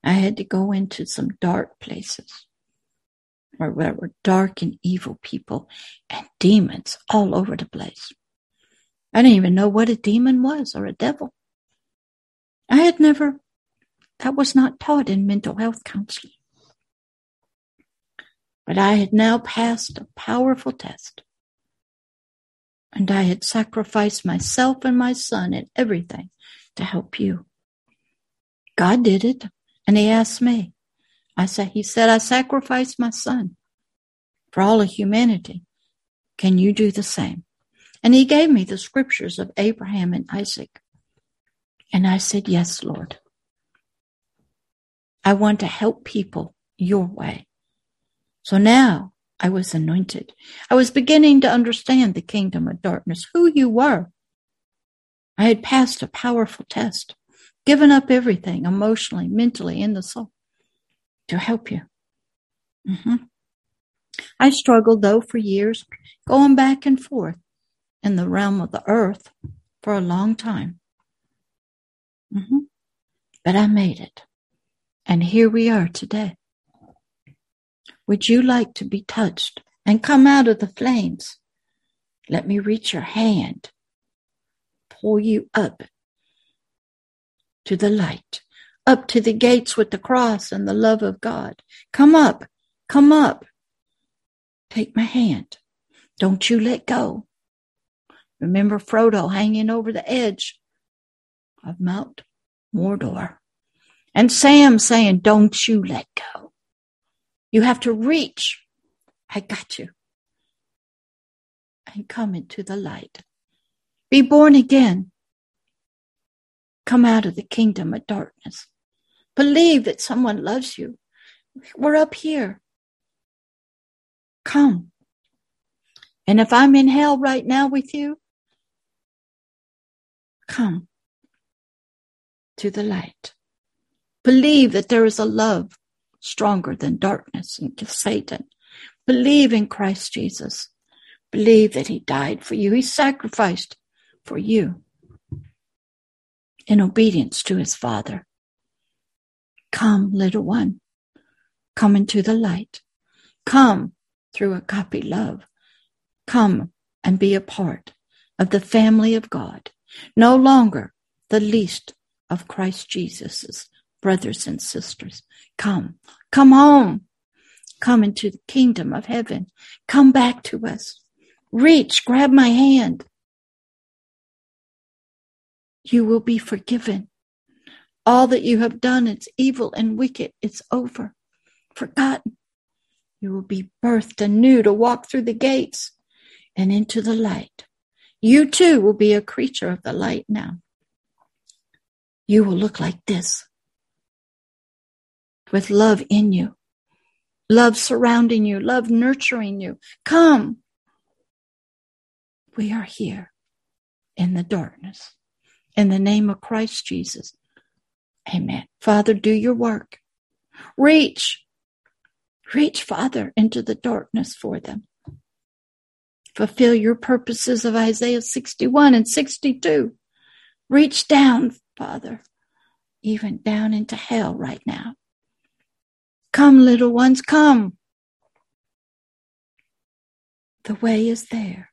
I had to go into some dark places where there were dark and evil people and demons all over the place. I didn't even know what a demon was or a devil. I had never, that was not taught in mental health counseling. But I had now passed a powerful test. And I had sacrificed myself and my son and everything to help you. God did it. And he asked me. I said, he said, I sacrificed my son for all of humanity. Can you do the same? And he gave me the scriptures of Abraham and Isaac. And I said, yes, Lord. I want to help people your way. So now I was anointed. I was beginning to understand the kingdom of darkness, who you were. I had passed a powerful test, given up everything emotionally, mentally, in the soul to help you. Mm-hmm. I struggled, though, for years, going back and forth in the realm of the earth for a long time. Mm-hmm. But I made it. And here we are today. Would you like to be touched and come out of the flames? Let me reach your hand, pull you up to the light, up to the gates with the cross and the love of God. Come up, come up. Take my hand. Don't you let go. Remember Frodo hanging over the edge of Mount Mordor. And Sam saying, don't you let go. You have to reach. I got you. And come into the light. Be born again. Come out of the kingdom of darkness. Believe that someone loves you. We're up here. Come. And if I'm in hell right now with you, come to the light. Believe that there is a love stronger than darkness and Satan. Believe in Christ Jesus. Believe that he died for you. He sacrificed for you in obedience to his Father. Come, little one. Come into the light. Come through agape love. Come and be a part of the family of God. No longer the least of Christ Jesus' brothers and sisters. Come, come home. Come into the kingdom of heaven. Come back to us. Reach, grab my hand. You will be forgiven. All that you have done, it's evil and wicked. It's over, forgotten. You will be birthed anew to walk through the gates and into the light. You too will be a creature of the light now. You will look like this, with love in you, love surrounding you, love nurturing you. Come. We are here in the darkness. In the name of Christ Jesus. Amen. Father, do your work. Reach. Reach, Father, into the darkness for them. Fulfill your purposes of Isaiah sixty-one and sixty-two. Reach down, Father, even down into hell right now. Come, little ones, come. The way is there.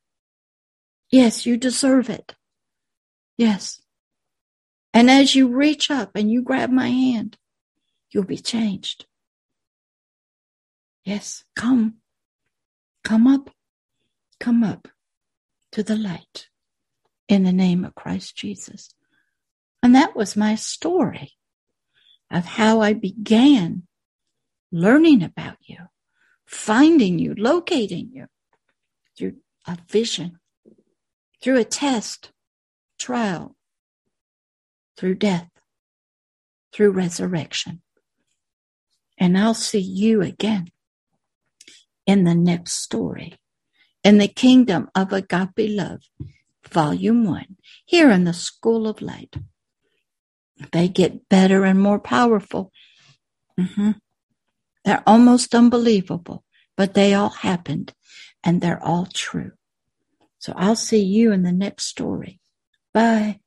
Yes, you deserve it. Yes. And as you reach up and you grab my hand, you'll be changed. Yes, come. Come up. Come up to the light in the name of Christ Jesus. And that was my story of how I began learning about you, finding you, locating you through a vision, through a test, trial, through death, through resurrection. And I'll see you again in the next story, in the Kingdom of Agape Love, Volume one, here in the School of Light. They get better and more powerful. Mm-hmm. They're almost unbelievable, but they all happened and they're all true. So I'll see you in the next story. Bye.